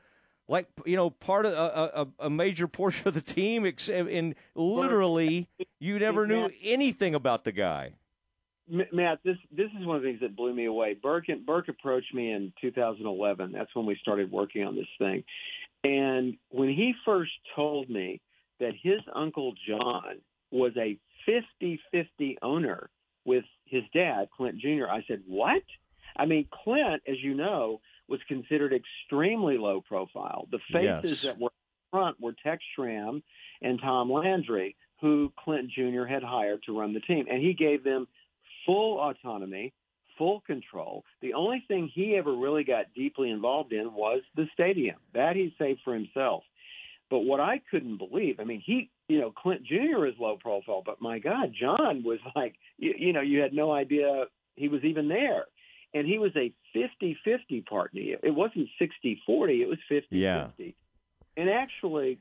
like, you know, part of a, a, a major portion of the team? Except, and literally, you never knew anything about the guy. Matt, this this is one of the things that blew me away. Burke, Burke approached me in two thousand eleven. That's when we started working on this thing. And when he first told me that his Uncle John was a fifty-fifty owner with his dad, Clint Junior, I said, what? I mean, Clint, as you know, was considered extremely low profile. The faces yes. that were front were Tex Schramm and Tom Landry, who Clint Junior had hired to run the team. And he gave them full autonomy, full control. The only thing he ever really got deeply involved in was the stadium. That he saved for himself. But what I couldn't believe, I mean, he, you know, Clint Junior is low profile, but my God, John was like, you, you know, you had no idea he was even there. And he was a fifty-fifty partner. It wasn't sixty-forty, it was fifty-fifty. Yeah. And actually,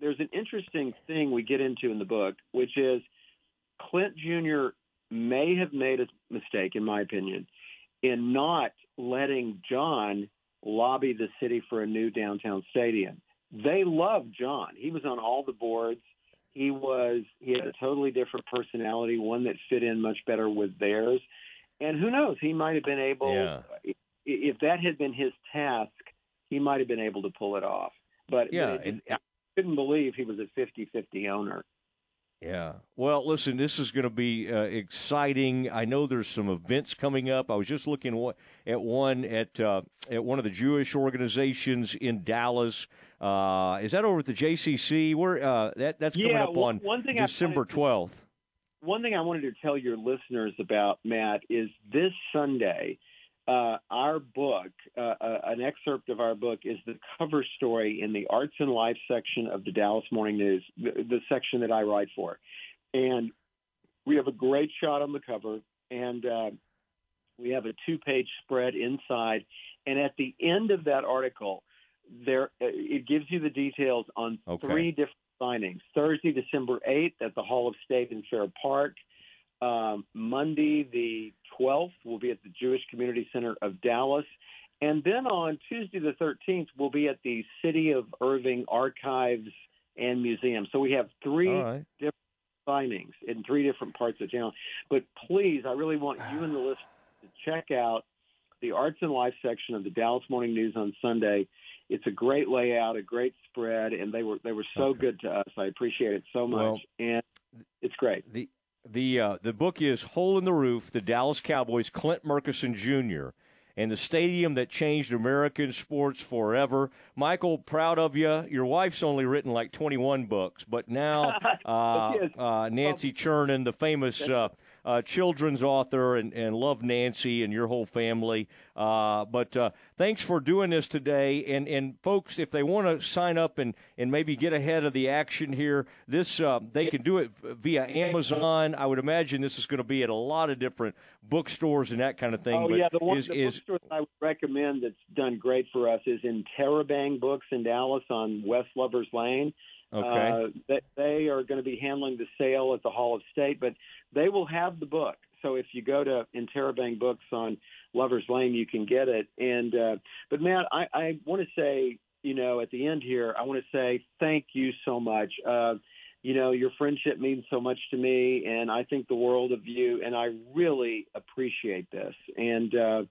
there's an interesting thing we get into in the book, which is Clint Junior may have made a mistake, in my opinion, in not letting John lobby the city for a new downtown stadium. They loved John. He was on all the boards. He was he had a totally different personality, one that fit in much better with theirs. And who knows, he might have been able, yeah. if that had been his task, he might have been able to pull it off. But yeah, it, and, I couldn't believe he was a fifty-fifty owner. Yeah. Well, listen, this is going to be uh, exciting. I know there's some events coming up. I was just looking at one at uh, at one of the Jewish organizations in Dallas. Uh, is that over at the J C C? Where uh, that that's coming yeah, up on one thing December twelfth. One thing I wanted to tell your listeners about, Matt, is this Sunday, uh, our book, uh, uh, an excerpt of our book, is the cover story in the Arts and Life section of the Dallas Morning News, the, the section that I write for. And we have a great shot on the cover, and uh, we have a two-page spread inside. And at the end of that article, there it gives you the details on okay. three different signings. Thursday, December eighth at the Hall of State in Fair Park. Um, Monday, the twelfth, we'll be at the Jewish Community Center of Dallas. And then on Tuesday, the thirteenth, we'll be at the City of Irving Archives and Museum. So we have three right. different signings in three different parts of town. But please, I really want you and the listeners to check out the Arts and Life section of the Dallas Morning News on Sunday. It's a great layout, a great spread, and they were they were so okay. good to us. I appreciate it so much, well, and it's great. The the uh, the book is Hole in the Roof, The Dallas Cowboys, Clint Murchison Junior, and the stadium that changed American sports forever. Michael, proud of you. Your wife's only written like twenty-one books, but now uh, yes. uh, Nancy Chernin, the famous uh, uh, children's author, and, and love Nancy and your whole family. Uh, but uh, thanks for doing this today. And, and folks, if they want to sign up and, and maybe get ahead of the action here, this uh, they can do it via Amazon. I would imagine this is going to be at a lot of different bookstores and that kind of thing. Oh, but yeah, the one is, the is, that I would recommend that's done great for us is in Terabang Books in Dallas on West Lovers Lane. Okay. Uh, they, they are going to be handling the sale at the Hall of State, but they will have the book. So if you go to in Terabang Books on Lovers Lane, you can get it. And uh, but, Matt, I, I want to say, you know, at the end here, I want to say thank you so much. Uh, you know, your friendship means so much to me, and I think the world of you, and I really appreciate this. And uh,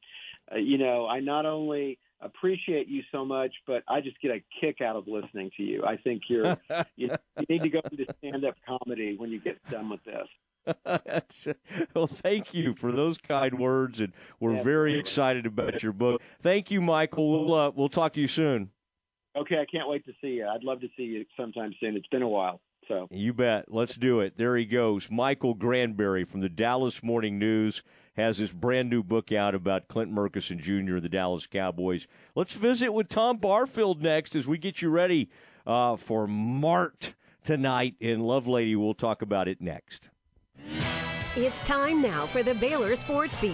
you know, I not only appreciate you so much, but I just get a kick out of listening to you. I think you're, you, know, you need to go into stand-up comedy when you get done with this. Well, thank you for those kind words, and we're yeah, very absolutely. excited about your book. Thank you, Michael. We'll, uh, we'll talk to you soon. Okay, I can't wait to see you. I'd love to see you sometime soon. It's been a while. So. You bet. Let's do it. There he goes. Michael Granberry from the Dallas Morning News has his brand-new book out about Clint Murchison Junior and the Dallas Cowboys. Let's visit with Tom Barfield next as we get you ready uh, for Mart tonight in Lovelady. We'll talk about it next. It's time now for the Baylor Sports Beat.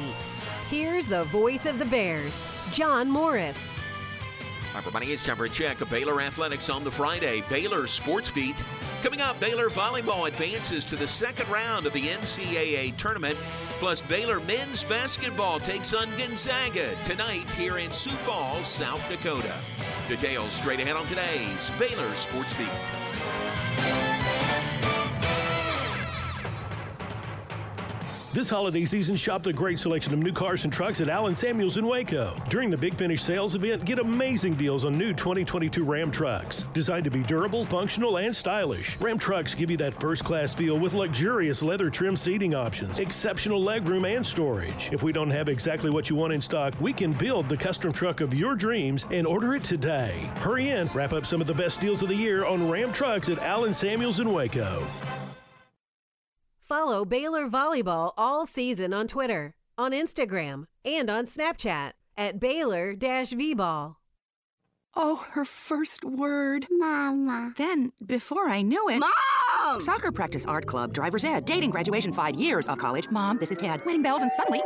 Here's the voice of the Bears, John Morris. All right, everybody, it's time for a check of Baylor Athletics on the Friday Baylor Sports Beat. Coming up, Baylor volleyball advances to the second round of the N C A A tournament. Plus, Baylor men's basketball takes on Gonzaga tonight here in Sioux Falls, South Dakota. Details straight ahead on today's Baylor Sports Beat. This holiday season, shop the great selection of new cars and trucks at Allen Samuels in Waco. During the Big Finish sales event, get amazing deals on new twenty twenty-two Ram trucks. Designed to be durable, functional, and stylish, Ram trucks give you that first-class feel with luxurious leather-trimmed seating options, exceptional legroom, and storage. If we don't have exactly what you want in stock, we can build the custom truck of your dreams and order it today. Hurry in, wrap up some of the best deals of the year on Ram trucks at Allen Samuels in Waco. Follow Baylor Volleyball all season on Twitter, on Instagram, and on Snapchat at Baylor-Vball. Oh, her first word. Mama. Then, before I knew it... Mom! Soccer practice, art club, driver's ed, dating, graduation, five years of college. Mom, this is Dad. Wedding bells, and suddenly...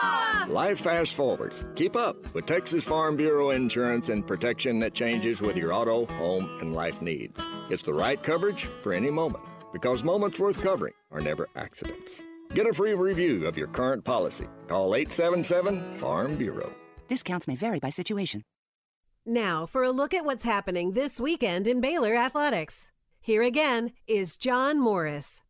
Grandma! Life fast forwards. Keep up with Texas Farm Bureau insurance and protection that changes with your auto, home, and life needs. It's the right coverage for any moment. Because moments worth covering are never accidents. Get a free review of your current policy. Call eight seven seven, farm bureau. Discounts may vary by situation. Now for a look at what's happening this weekend in Baylor Athletics. Here again is John Morris.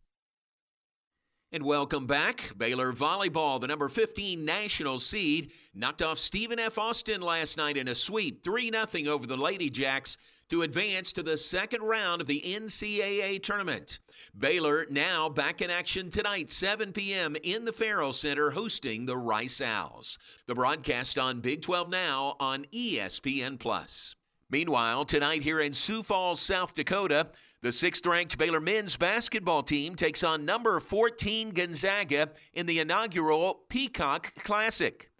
And welcome back. Baylor Volleyball, the number fifteen national seed, knocked off Stephen F. Austin last night in a sweep, three nothing over the Lady Jacks, to advance to the second round of the N C A A tournament. Baylor now back in action tonight, seven p.m. in the Farrell Center, hosting the Riesels. The broadcast on Big twelve Now on E S P N plus. Meanwhile, tonight here in Sioux Falls, South Dakota, the sixth-ranked Baylor men's basketball team takes on number fourteen Gonzaga in the inaugural Peacock Classic.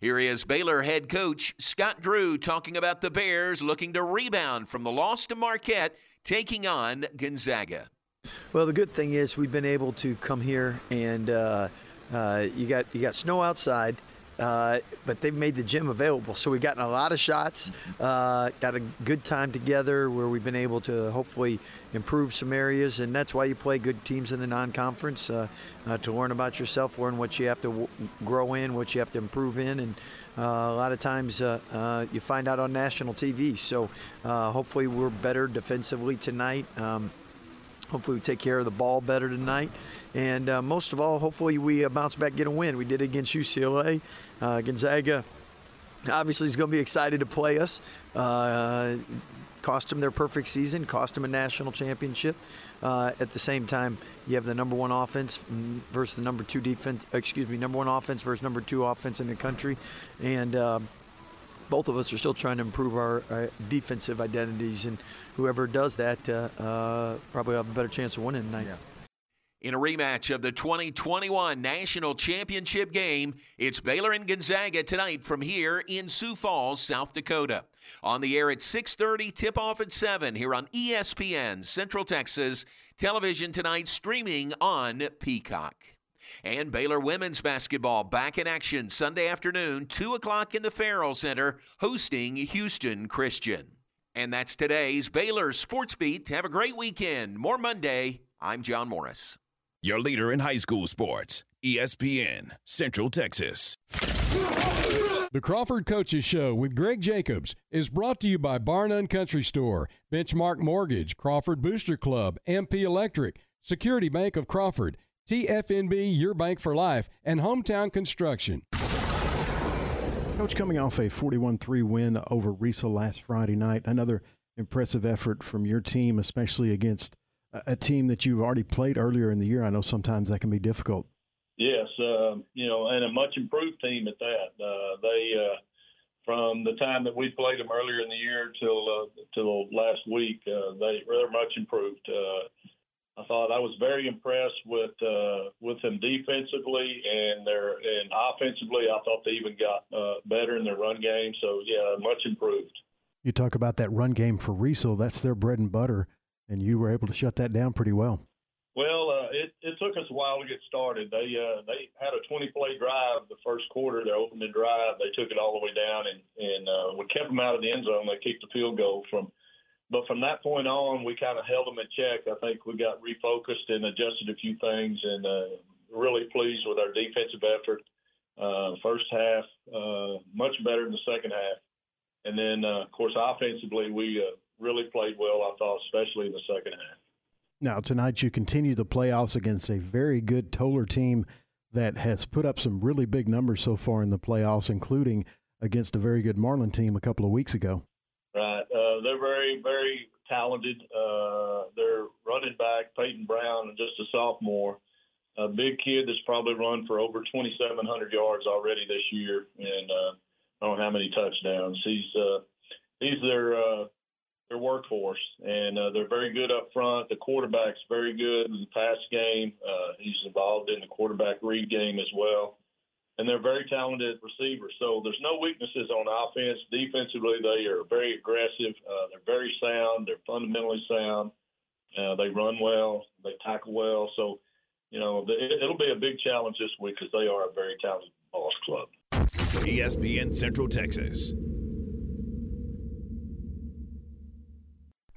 Here is Baylor head coach Scott Drew talking about the Bears looking to rebound from the loss to Marquette, taking on Gonzaga. Well, the good thing is we've been able to come here, and uh, uh, you got you got snow outside, uh, but they've made the gym available. So we've gotten a lot of shots, uh, got a good time together where we've been able to hopefully improve some areas, and that's why you play good teams in the non-conference, uh, uh, to learn about yourself, learn what you have to w- grow in, what you have to improve in, and uh, a lot of times uh, uh, you find out on national T V. So uh, hopefully we're better defensively tonight. Um, hopefully we take care of the ball better tonight. And uh, most of all, hopefully we uh, bounce back, get a win. We did it against U C L A, uh, Gonzaga. Obviously, he's going to be excited to play us. Uh, cost him their perfect season, cost him a national championship. Uh, at the same time, you have the number one offense versus the number two defense, excuse me, number one offense versus number two offense in the country. And uh, both of us are still trying to improve our, our defensive identities. And whoever does that uh, uh, probably will have a better chance of winning tonight. Yeah. In a rematch of the twenty twenty-one National Championship game, it's Baylor and Gonzaga tonight from here in Sioux Falls, South Dakota. On the air at six thirty, tip-off at seven here on E S P N Central Texas Television tonight, streaming on Peacock. And Baylor women's basketball back in action Sunday afternoon, two o'clock in the Farrell Center, hosting Houston Christian. And that's today's Baylor Sports Beat. Have a great weekend. More Monday. I'm John Morris. Your leader in high school sports, E S P N Central Texas. The Crawford Coaches Show with Greg Jacobs is brought to you by Barn and Country Store, Benchmark Mortgage, Crawford Booster Club, M P Electric, Security Bank of Crawford, T F N B, Your Bank for Life, and Hometown Construction. Coach, coming off a forty-one three win over Riesel last Friday night, another impressive effort from your team, especially against a team that you've already played earlier in the year. I know sometimes that can be difficult. Yes, uh, you know, and a much improved team at that. Uh, they, uh, from the time that we played them earlier in the year till uh, till last week, uh, they were much improved. Uh, I thought I was very impressed with uh, with them defensively and their and offensively. I thought they even got uh, better in their run game. So yeah, much improved. You talk about that run game for Riesel. That's their bread and butter. And you were able to shut that down pretty well. Well, uh, it, it took us a while to get started. They uh, they had a twenty-play drive the first quarter. They opened the drive. They took it all the way down, and, and uh, we kept them out of the end zone. They kicked the field goal. from. But from that point on, we kind of held them in check. I think we got refocused and adjusted a few things, and uh, really pleased with our defensive effort. Uh, first half, uh, much better than the second half. And then, uh, of course, offensively, we uh, – really played well, I thought, especially in the second half. Now, tonight you continue the playoffs against a very good Toler team that has put up some really big numbers so far in the playoffs, including against a very good Marlin team a couple of weeks ago. Right. Uh, they're very, very talented. Uh, their running back, Peyton Brown, just a sophomore, a big kid that's probably run for over twenty-seven hundred yards already this year, and uh, I don't know how many touchdowns. He's, uh, he's their uh, – their workhorse, and uh, they're very good up front. The quarterback's very good in the pass game. Uh, he's involved in the quarterback read game as well. And they're very talented receivers. So there's no weaknesses on offense. Defensively, they are very aggressive. Uh, they're very sound. They're fundamentally sound. Uh, they run well. They tackle well. So, you know, it, it'll be a big challenge this week because they are a very talented boss club. E S P N Central Texas.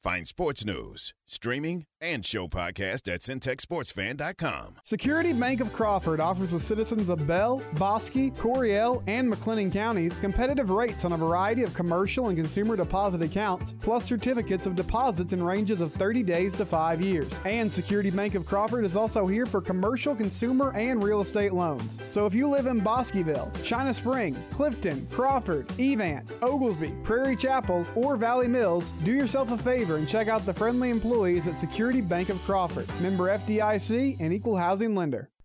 Find sports news, streaming, and show podcast at Syntech Sports Fan dot com. Security Bank of Crawford offers the citizens of Bell, Bosque, Coryell, and McLennan counties competitive rates on a variety of commercial and consumer deposit accounts, plus certificates of deposits in ranges of thirty days to five years. And Security Bank of Crawford is also here for commercial, consumer, and real estate loans. So if you live in Bosqueville, China Spring, Clifton, Crawford, Evant, Oglesby, Prairie Chapel, or Valley Mills, do yourself a favor and check out the friendly employees at Security Bank of Crawford, member F D I C and equal housing lender.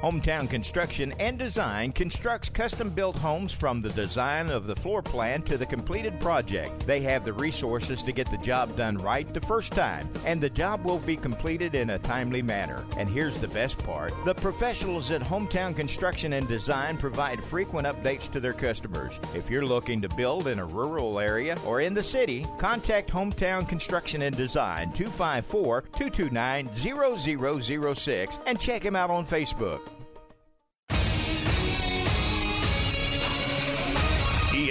Hometown Construction and Design constructs custom-built homes from the design of the floor plan to the completed project. They have the resources to get the job done right the first time, and the job will be completed in a timely manner. And here's the best part. The professionals at Hometown Construction and Design provide frequent updates to their customers. If you're looking to build in a rural area or in the city, contact Hometown Construction and Design, two five four, two two nine, zero zero zero six, and check them out on Facebook. E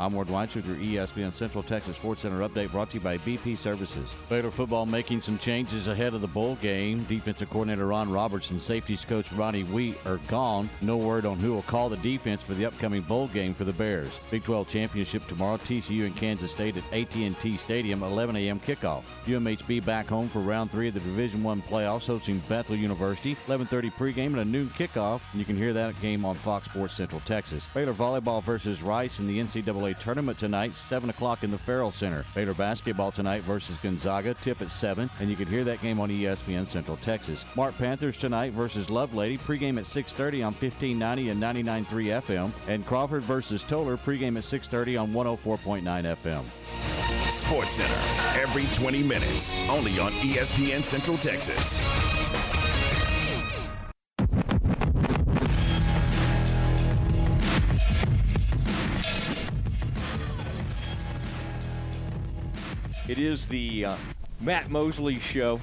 I'm Ward Weitz with your E S P N Central Texas Sports Center update, brought to you by B P Services. Baylor football making some changes ahead of the bowl game. Defensive coordinator Ron Roberts and safeties coach Ronnie Wheat are gone. No word on who will call the defense for the upcoming bowl game for the Bears. Big twelve Championship tomorrow, T C U and Kansas State at A T and T Stadium, eleven a.m. kickoff. U M H B back home for round three of the Division One playoffs, hosting Bethel University. eleven thirty pregame and a noon kickoff. And you can hear that game on Fox Sports Central Texas. Baylor volleyball versus Rice in the N C double A tournament tonight, seven o'clock in the Farrell Center. Baylor basketball tonight versus Gonzaga, tip at seven, and you can hear that game on E S P N Central Texas. Mart Panthers tonight versus Lovelady, pregame at six thirty on fifteen ninety and ninety-nine point three F M, and Crawford versus Toler, pregame at six thirty on one oh four point nine F M. Sports Center, every twenty minutes, only on E S P N Central Texas. It is the uh, Matt Mosley Show,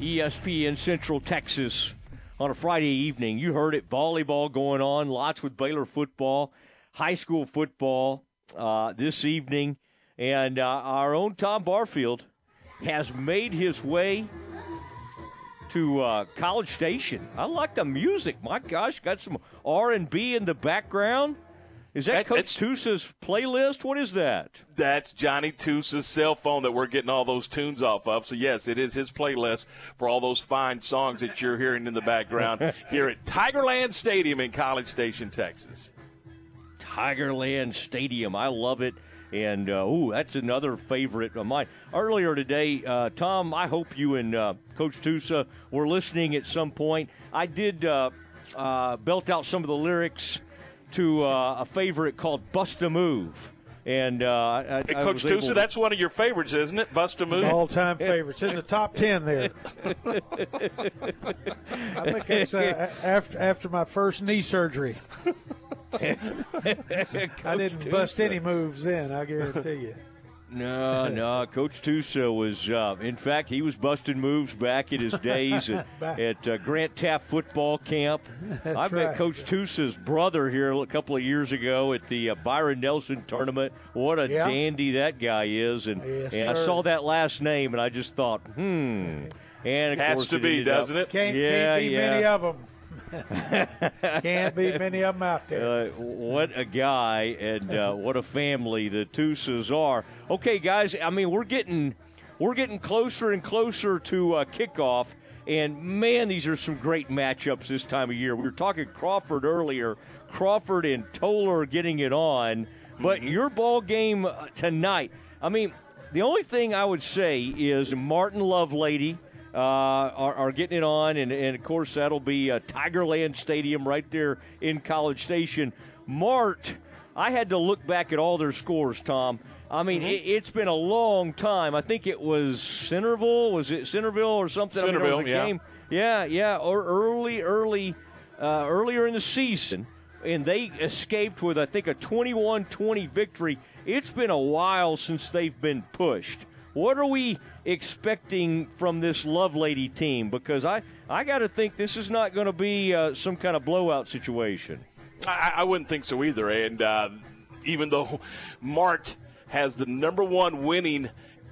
E S P N Central Texas, on a Friday evening. You heard it, volleyball going on, lots with Baylor football, high school football uh, this evening. And uh, our own Tom Barfield has made his way to uh, College Station. I like the music. My gosh, got some R and B in the background. Is that, that Coach Tusa's playlist? What is that? That's Johnny Tusa's cell phone that we're getting all those tunes off of. So, yes, it is his playlist for all those fine songs that you're hearing in the background here at Tigerland Stadium in College Station, Texas. Tigerland Stadium. I love it. And, uh, ooh, that's another favorite of mine. Earlier today, uh, Tom, I hope you and uh, Coach Tusa were listening at some point. I did uh, uh, belt out some of the lyrics to uh, a favorite called Bust a Move. And uh, I, hey, Coach I Tusa, to... that's one of your favorites, isn't it? Bust a Move? All-time favorites. In the top ten there. I think it's uh, after, after my first knee surgery. I didn't Tusa. bust any moves then, I guarantee you. No, no. Coach Tusa was, uh, in fact, he was busting moves back in his days at, at uh, Grant Taft football camp. That's I met right. Coach Tusa's brother here a couple of years ago at the uh, Byron Nelson tournament. What a yeah. dandy that guy is. And, yes, and I saw that last name, and I just thought, hmm. And of Has course to it be, doesn't up, it? Can't, yeah, can't be yeah. many of them. Can't be many of them out there. Uh, what a guy and uh, what a family the Tusas are. Okay, guys, I mean, we're getting we're getting closer and closer to uh, kickoff, and, man, these are some great matchups this time of year. We were talking Crawford earlier. Crawford and Toler getting it on. But your ball game tonight, I mean, the only thing I would say is Martin Lovelady Uh, are, are getting it on, and, and of course that'll be uh, Tigerland Stadium right there in College Station. Mart, I had to look back at all their scores, Tom. I mean, mm-hmm. it, it's been a long time. I think it was Centerville. Was it Centerville or something? Centerville, I mean, yeah. Game. Yeah, yeah, or early, early, uh, earlier in the season, and they escaped with, I think, a twenty-one twenty victory. It's been a while since they've been pushed. What are we expecting from this Lovelady team? Because I, I got to think this is not going to be uh, some kind of blowout situation. I, I wouldn't think so either. And uh, even though Mart has the number one winning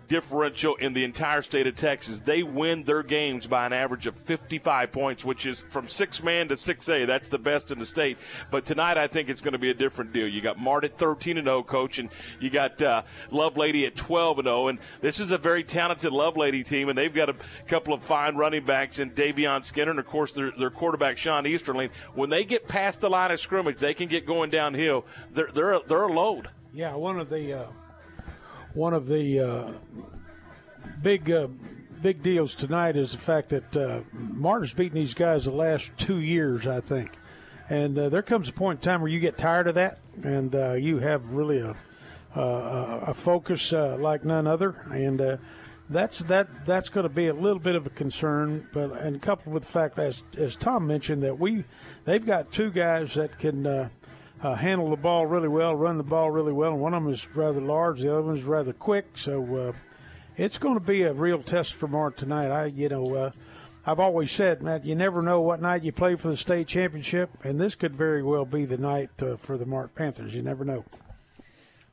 differential in the entire state of Texas, they win their games by an average of fifty-five points, which is from six-man to six A. That's the best in the state. But tonight I think it's going to be a different deal. You got Mart at thirteen and oh, Coach, and you got uh, Lovelady at twelve and oh. And this is a very talented Lovelady team, and they've got a couple of fine running backs in Davion Skinner and, of course, their, their quarterback, Sean Easterling. When they get past the line of scrimmage, they can get going downhill. They're, they're, a, they're a load. Yeah, one of the uh... – One of the uh, big uh, big deals tonight is the fact that uh, Martin's beaten these guys the last two years, I think. And uh, there comes a point in time where you get tired of that, and uh, you have really a uh, a focus uh, like none other. And uh, that's that that's going to be a little bit of a concern. But and coupled with the fact, as as Tom mentioned, that we they've got two guys that can. Uh, Uh, handle the ball really well, run the ball really well. And one of them is rather large, the other one's rather quick. So uh, it's going to be a real test for Mart tonight. I, you know, uh, I've always said, Matt, you never know what night you play for the state championship, and this could very well be the night uh, for the Mart Panthers. You never know.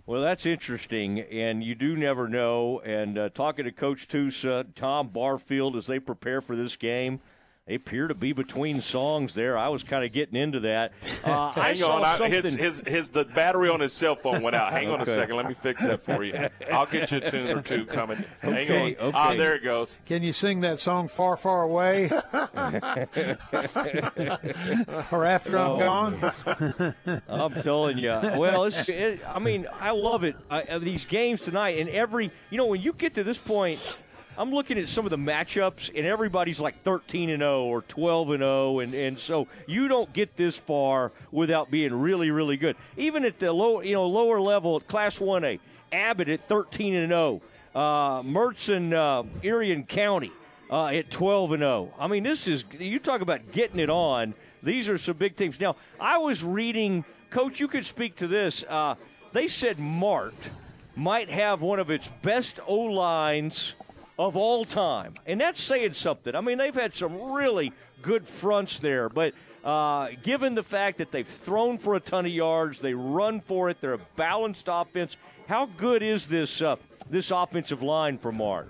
Well, that's interesting, and you do never know. And uh, talking to Coach Tusa, Tom Barfield, as they prepare for this game, they appear to be between songs there. I was kind of getting into that. Uh, Hang I saw on. I, his, his, his, the battery on his cell phone went out. Hang okay. on a second. Let me fix that for you. I'll get you a tune or two coming. Hang okay, on. Ah, okay. oh, there it goes. Can you sing that song Far, Far Away? Or After oh, I'm Gone? I'm telling you. Well, it's, it, I mean, I love it. I, these games tonight and every – you know, when you get to this point – I'm looking at some of the matchups, and everybody's like thirteen and oh or twelve and oh, and, and so you don't get this far without being really, really good. Even at the low, you know, lower level, at Class one A, Abbott at thirteen and oh, uh, Murchison, uh, Marion County uh, at twelve and oh. I mean, this is you talk about getting it on. These are some big teams. Now, I was reading, Coach, you could speak to this. Uh, they said Mart might have one of its best O-lines of all time, and that's saying something. I mean, they've had some really good fronts there, but uh, given the fact that they've thrown for a ton of yards, they run for it, they're a balanced offense, how good is this uh, this offensive line for Mart?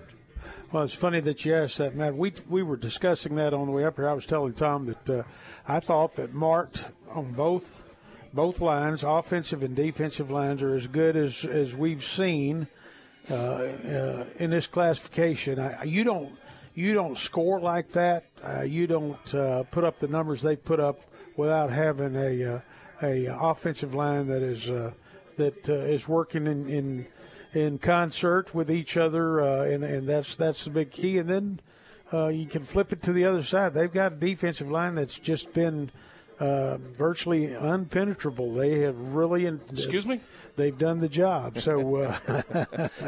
Well, it's funny that you asked that, Matt. We, we were discussing that on the way up here. I was telling Tom that uh, I thought that Mart on both both lines, offensive and defensive lines, are as good as, as we've seen Uh, uh, in this classification. I, you don't you don't score like that. Uh, you don't uh, put up the numbers they put up without having a uh, a offensive line that is uh, that uh, is working in, in in concert with each other, uh, and and that's that's the big key. And then uh, you can flip it to the other side. They've got a defensive line that's just been Uh, virtually impenetrable. They have really in- excuse me they've done the job. So uh,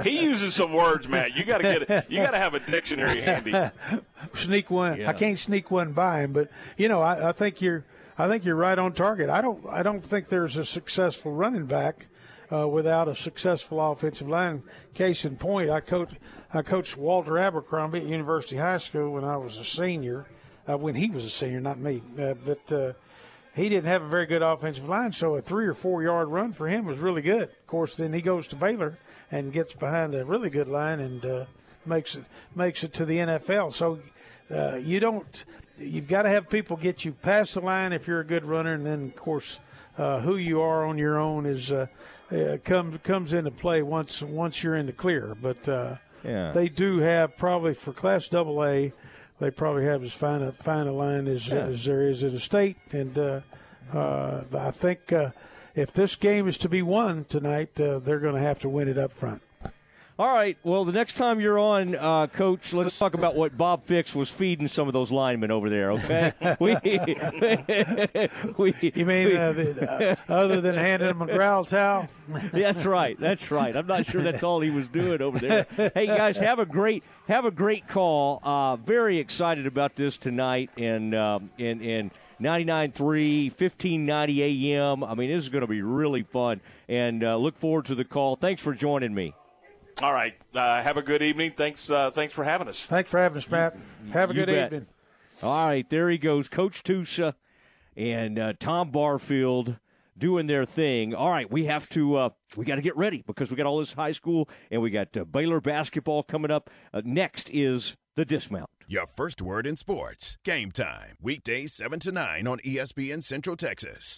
he uses some words, Matt. You got to get a, you got to have a dictionary handy. Sneak one. Yeah. I can't sneak one by him, but you know, I, I think you're I think you're right on target. I don't I don't think there's a successful running back uh, without a successful offensive line. Case in point, I coached I coached Walter Abercrombie at University High School when I was a senior. Uh, when he was a senior, not me, uh, but. Uh, He didn't have a very good offensive line, so a three- or four-yard run for him was really good. Of course, then he goes to Baylor and gets behind a really good line and uh, makes it makes it to the N F L. So uh, you don't – you've got to have people get you past the line if you're a good runner, and then, of course, uh, who you are on your own is uh, uh, comes comes into play once once you're in the clear. But uh, yeah. they do have probably for Class double A – they probably have as fine a, fine a line as, yeah. as there is in the state. And uh, uh, I think uh, if this game is to be won tonight, uh, they're going to have to win it up front. All right, well, the next time you're on, uh, Coach, let's talk about what Bob Fix was feeding some of those linemen over there, okay? we, we, you mean we, uh, the, uh, other than handing them a growl towel? That's right, that's right. I'm not sure that's all he was doing over there. Hey, guys, have a great have a great call. Uh, very excited about this tonight in, um, in, in ninety-nine point three, fifteen ninety A M. I mean, this is going to be really fun, and uh, look forward to the call. Thanks for joining me. All right. Uh, have a good evening. Thanks uh, thanks for having us. Thanks for having us, Matt. Have a you good bet. evening. All right. There he goes. Coach Tusa and uh, Tom Barfield doing their thing. All right. We have to uh, – we got to get ready because we got all this high school, and we got uh, Baylor basketball coming up. Uh, next is the dismount. Your first word in sports. Game time. Weekdays seven to nine on E S P N Central Texas.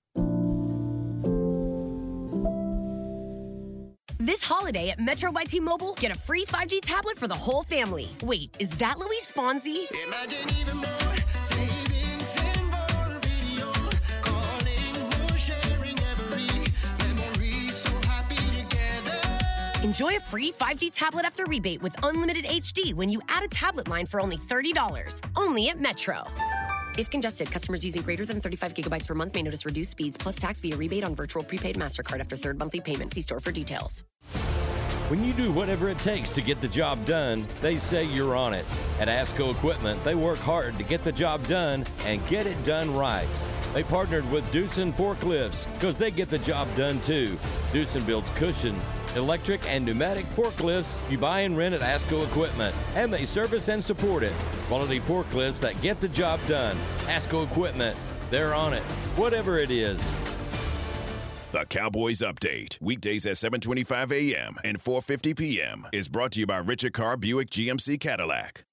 This holiday at Metro by T-Mobile, get a free five G tablet for the whole family. Wait, is that Luis Fonsi? Imagine even more savings and more video. Calling, more sharing every memory. So happy together. Enjoy a free five G tablet after rebate with unlimited H D when you add a tablet line for only thirty dollars. Only at Metro. If congested, customers using greater than thirty-five gigabytes per month may notice reduced speeds plus tax via rebate on virtual prepaid MasterCard after third monthly payment. See store for details. When you do whatever it takes to get the job done, they say you're on it. At ASCO Equipment, they work hard to get the job done and get it done right. They partnered with Doosan Forklifts because they get the job done too. Doosan builds cushion, electric, and pneumatic forklifts you buy and rent at ASCO Equipment, and they service and support it. Quality forklifts that get the job done. ASCO Equipment, they're on it, whatever it is. The Cowboys Update, weekdays at seven twenty-five a.m. and four fifty p.m. is brought to you by Richard Carr Buick G M C Cadillac.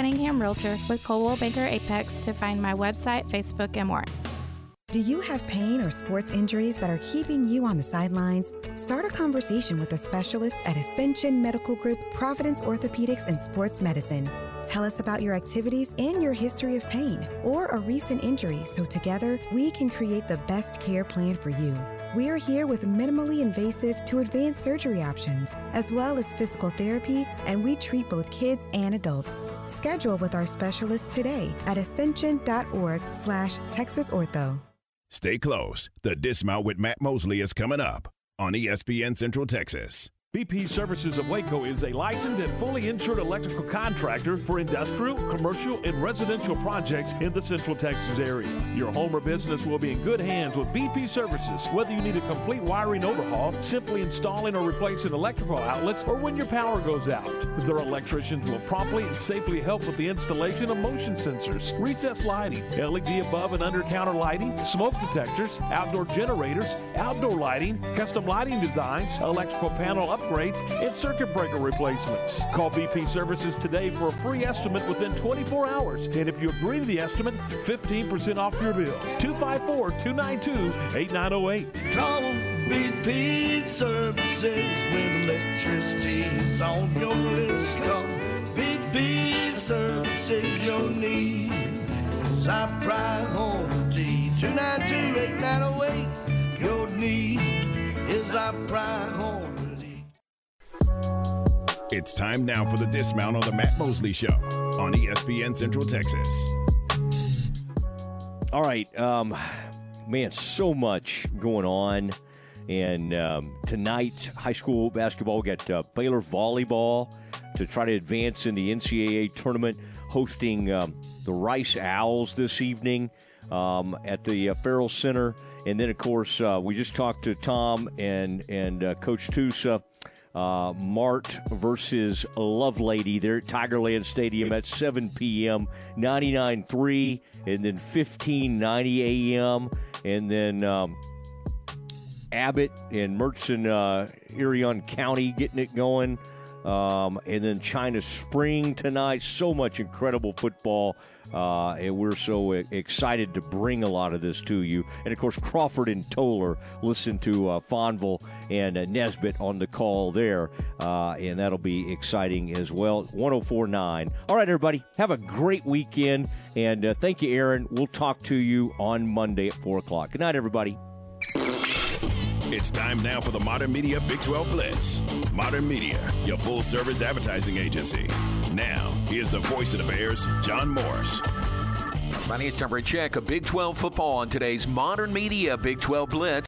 Cunningham Realtor with Coldwell Banker Apex to find my website, Facebook, and more. Do you have pain or sports injuries that are keeping you on the sidelines? Start a conversation with a specialist at Ascension Medical Group, Providence Orthopedics and Sports Medicine. Tell us about your activities and your history of pain or a recent injury so together we can create the best care plan for you. We're here with minimally invasive to advanced surgery options, as well as physical therapy, and we treat both kids and adults. Schedule with our specialist today at ascension.org slash Texas Ortho. Stay close. The Dismount with Matt Mosley is coming up on E S P N Central Texas. B P Services of Waco is a licensed and fully insured electrical contractor for industrial, commercial, and residential projects in the Central Texas area. Your home or business will be in good hands with B P Services, whether you need a complete wiring overhaul, simply installing or replacing electrical outlets, or when your power goes out. Their electricians will promptly and safely help with the installation of motion sensors, recessed lighting, L E D above and under counter lighting, smoke detectors, outdoor generators, outdoor lighting, custom lighting designs, electrical panel upgrades, upgrades and circuit breaker replacements. Call B P Services today for a free estimate within twenty-four hours. And if you agree to the estimate, fifteen percent off your bill. two five four, two nine two, eight nine zero eight. Call B P Services when electricity's on your list. Call B P Services, your need is our priority. two nine two, eight nine zero eight. Your need is our priority. It's time now for the Dismount on the Matt Mosley Show on E S P N Central Texas. All right, um, man, so much going on. And um, tonight, high school basketball, we got uh, Baylor volleyball to try to advance in the N C double A tournament. hosting um, the Rice Owls this evening um, at the uh, Farrell Center. And then, of course, uh, we just talked to Tom and, and uh, Coach Tusa. Uh, Mart versus Lovelady there at Tigerland Stadium at seven p.m., ninety-nine point three, and then fifteen ninety a.m., and then um, Abbott and Murchison, uh, Erion County getting it going, um, and then China Spring tonight. So much incredible football, uh, and we're so excited to bring a lot of this to you. And, of course, Crawford and Toler, listen to uh, Fonville and uh, Nesbitt on the call there, uh, and that'll be exciting as well. one oh four point nine. All right, everybody, have a great weekend, and uh, thank you, Aaron. We'll talk to you on Monday at four o'clock. Good night, everybody. It's time now for the Modern Media Big twelve Blitz. Modern Media, your full-service advertising agency. Now, here's the voice of the Bears, John Morris. My name is Tom Brechek, a Big twelve football on today's Modern Media Big twelve Blitz.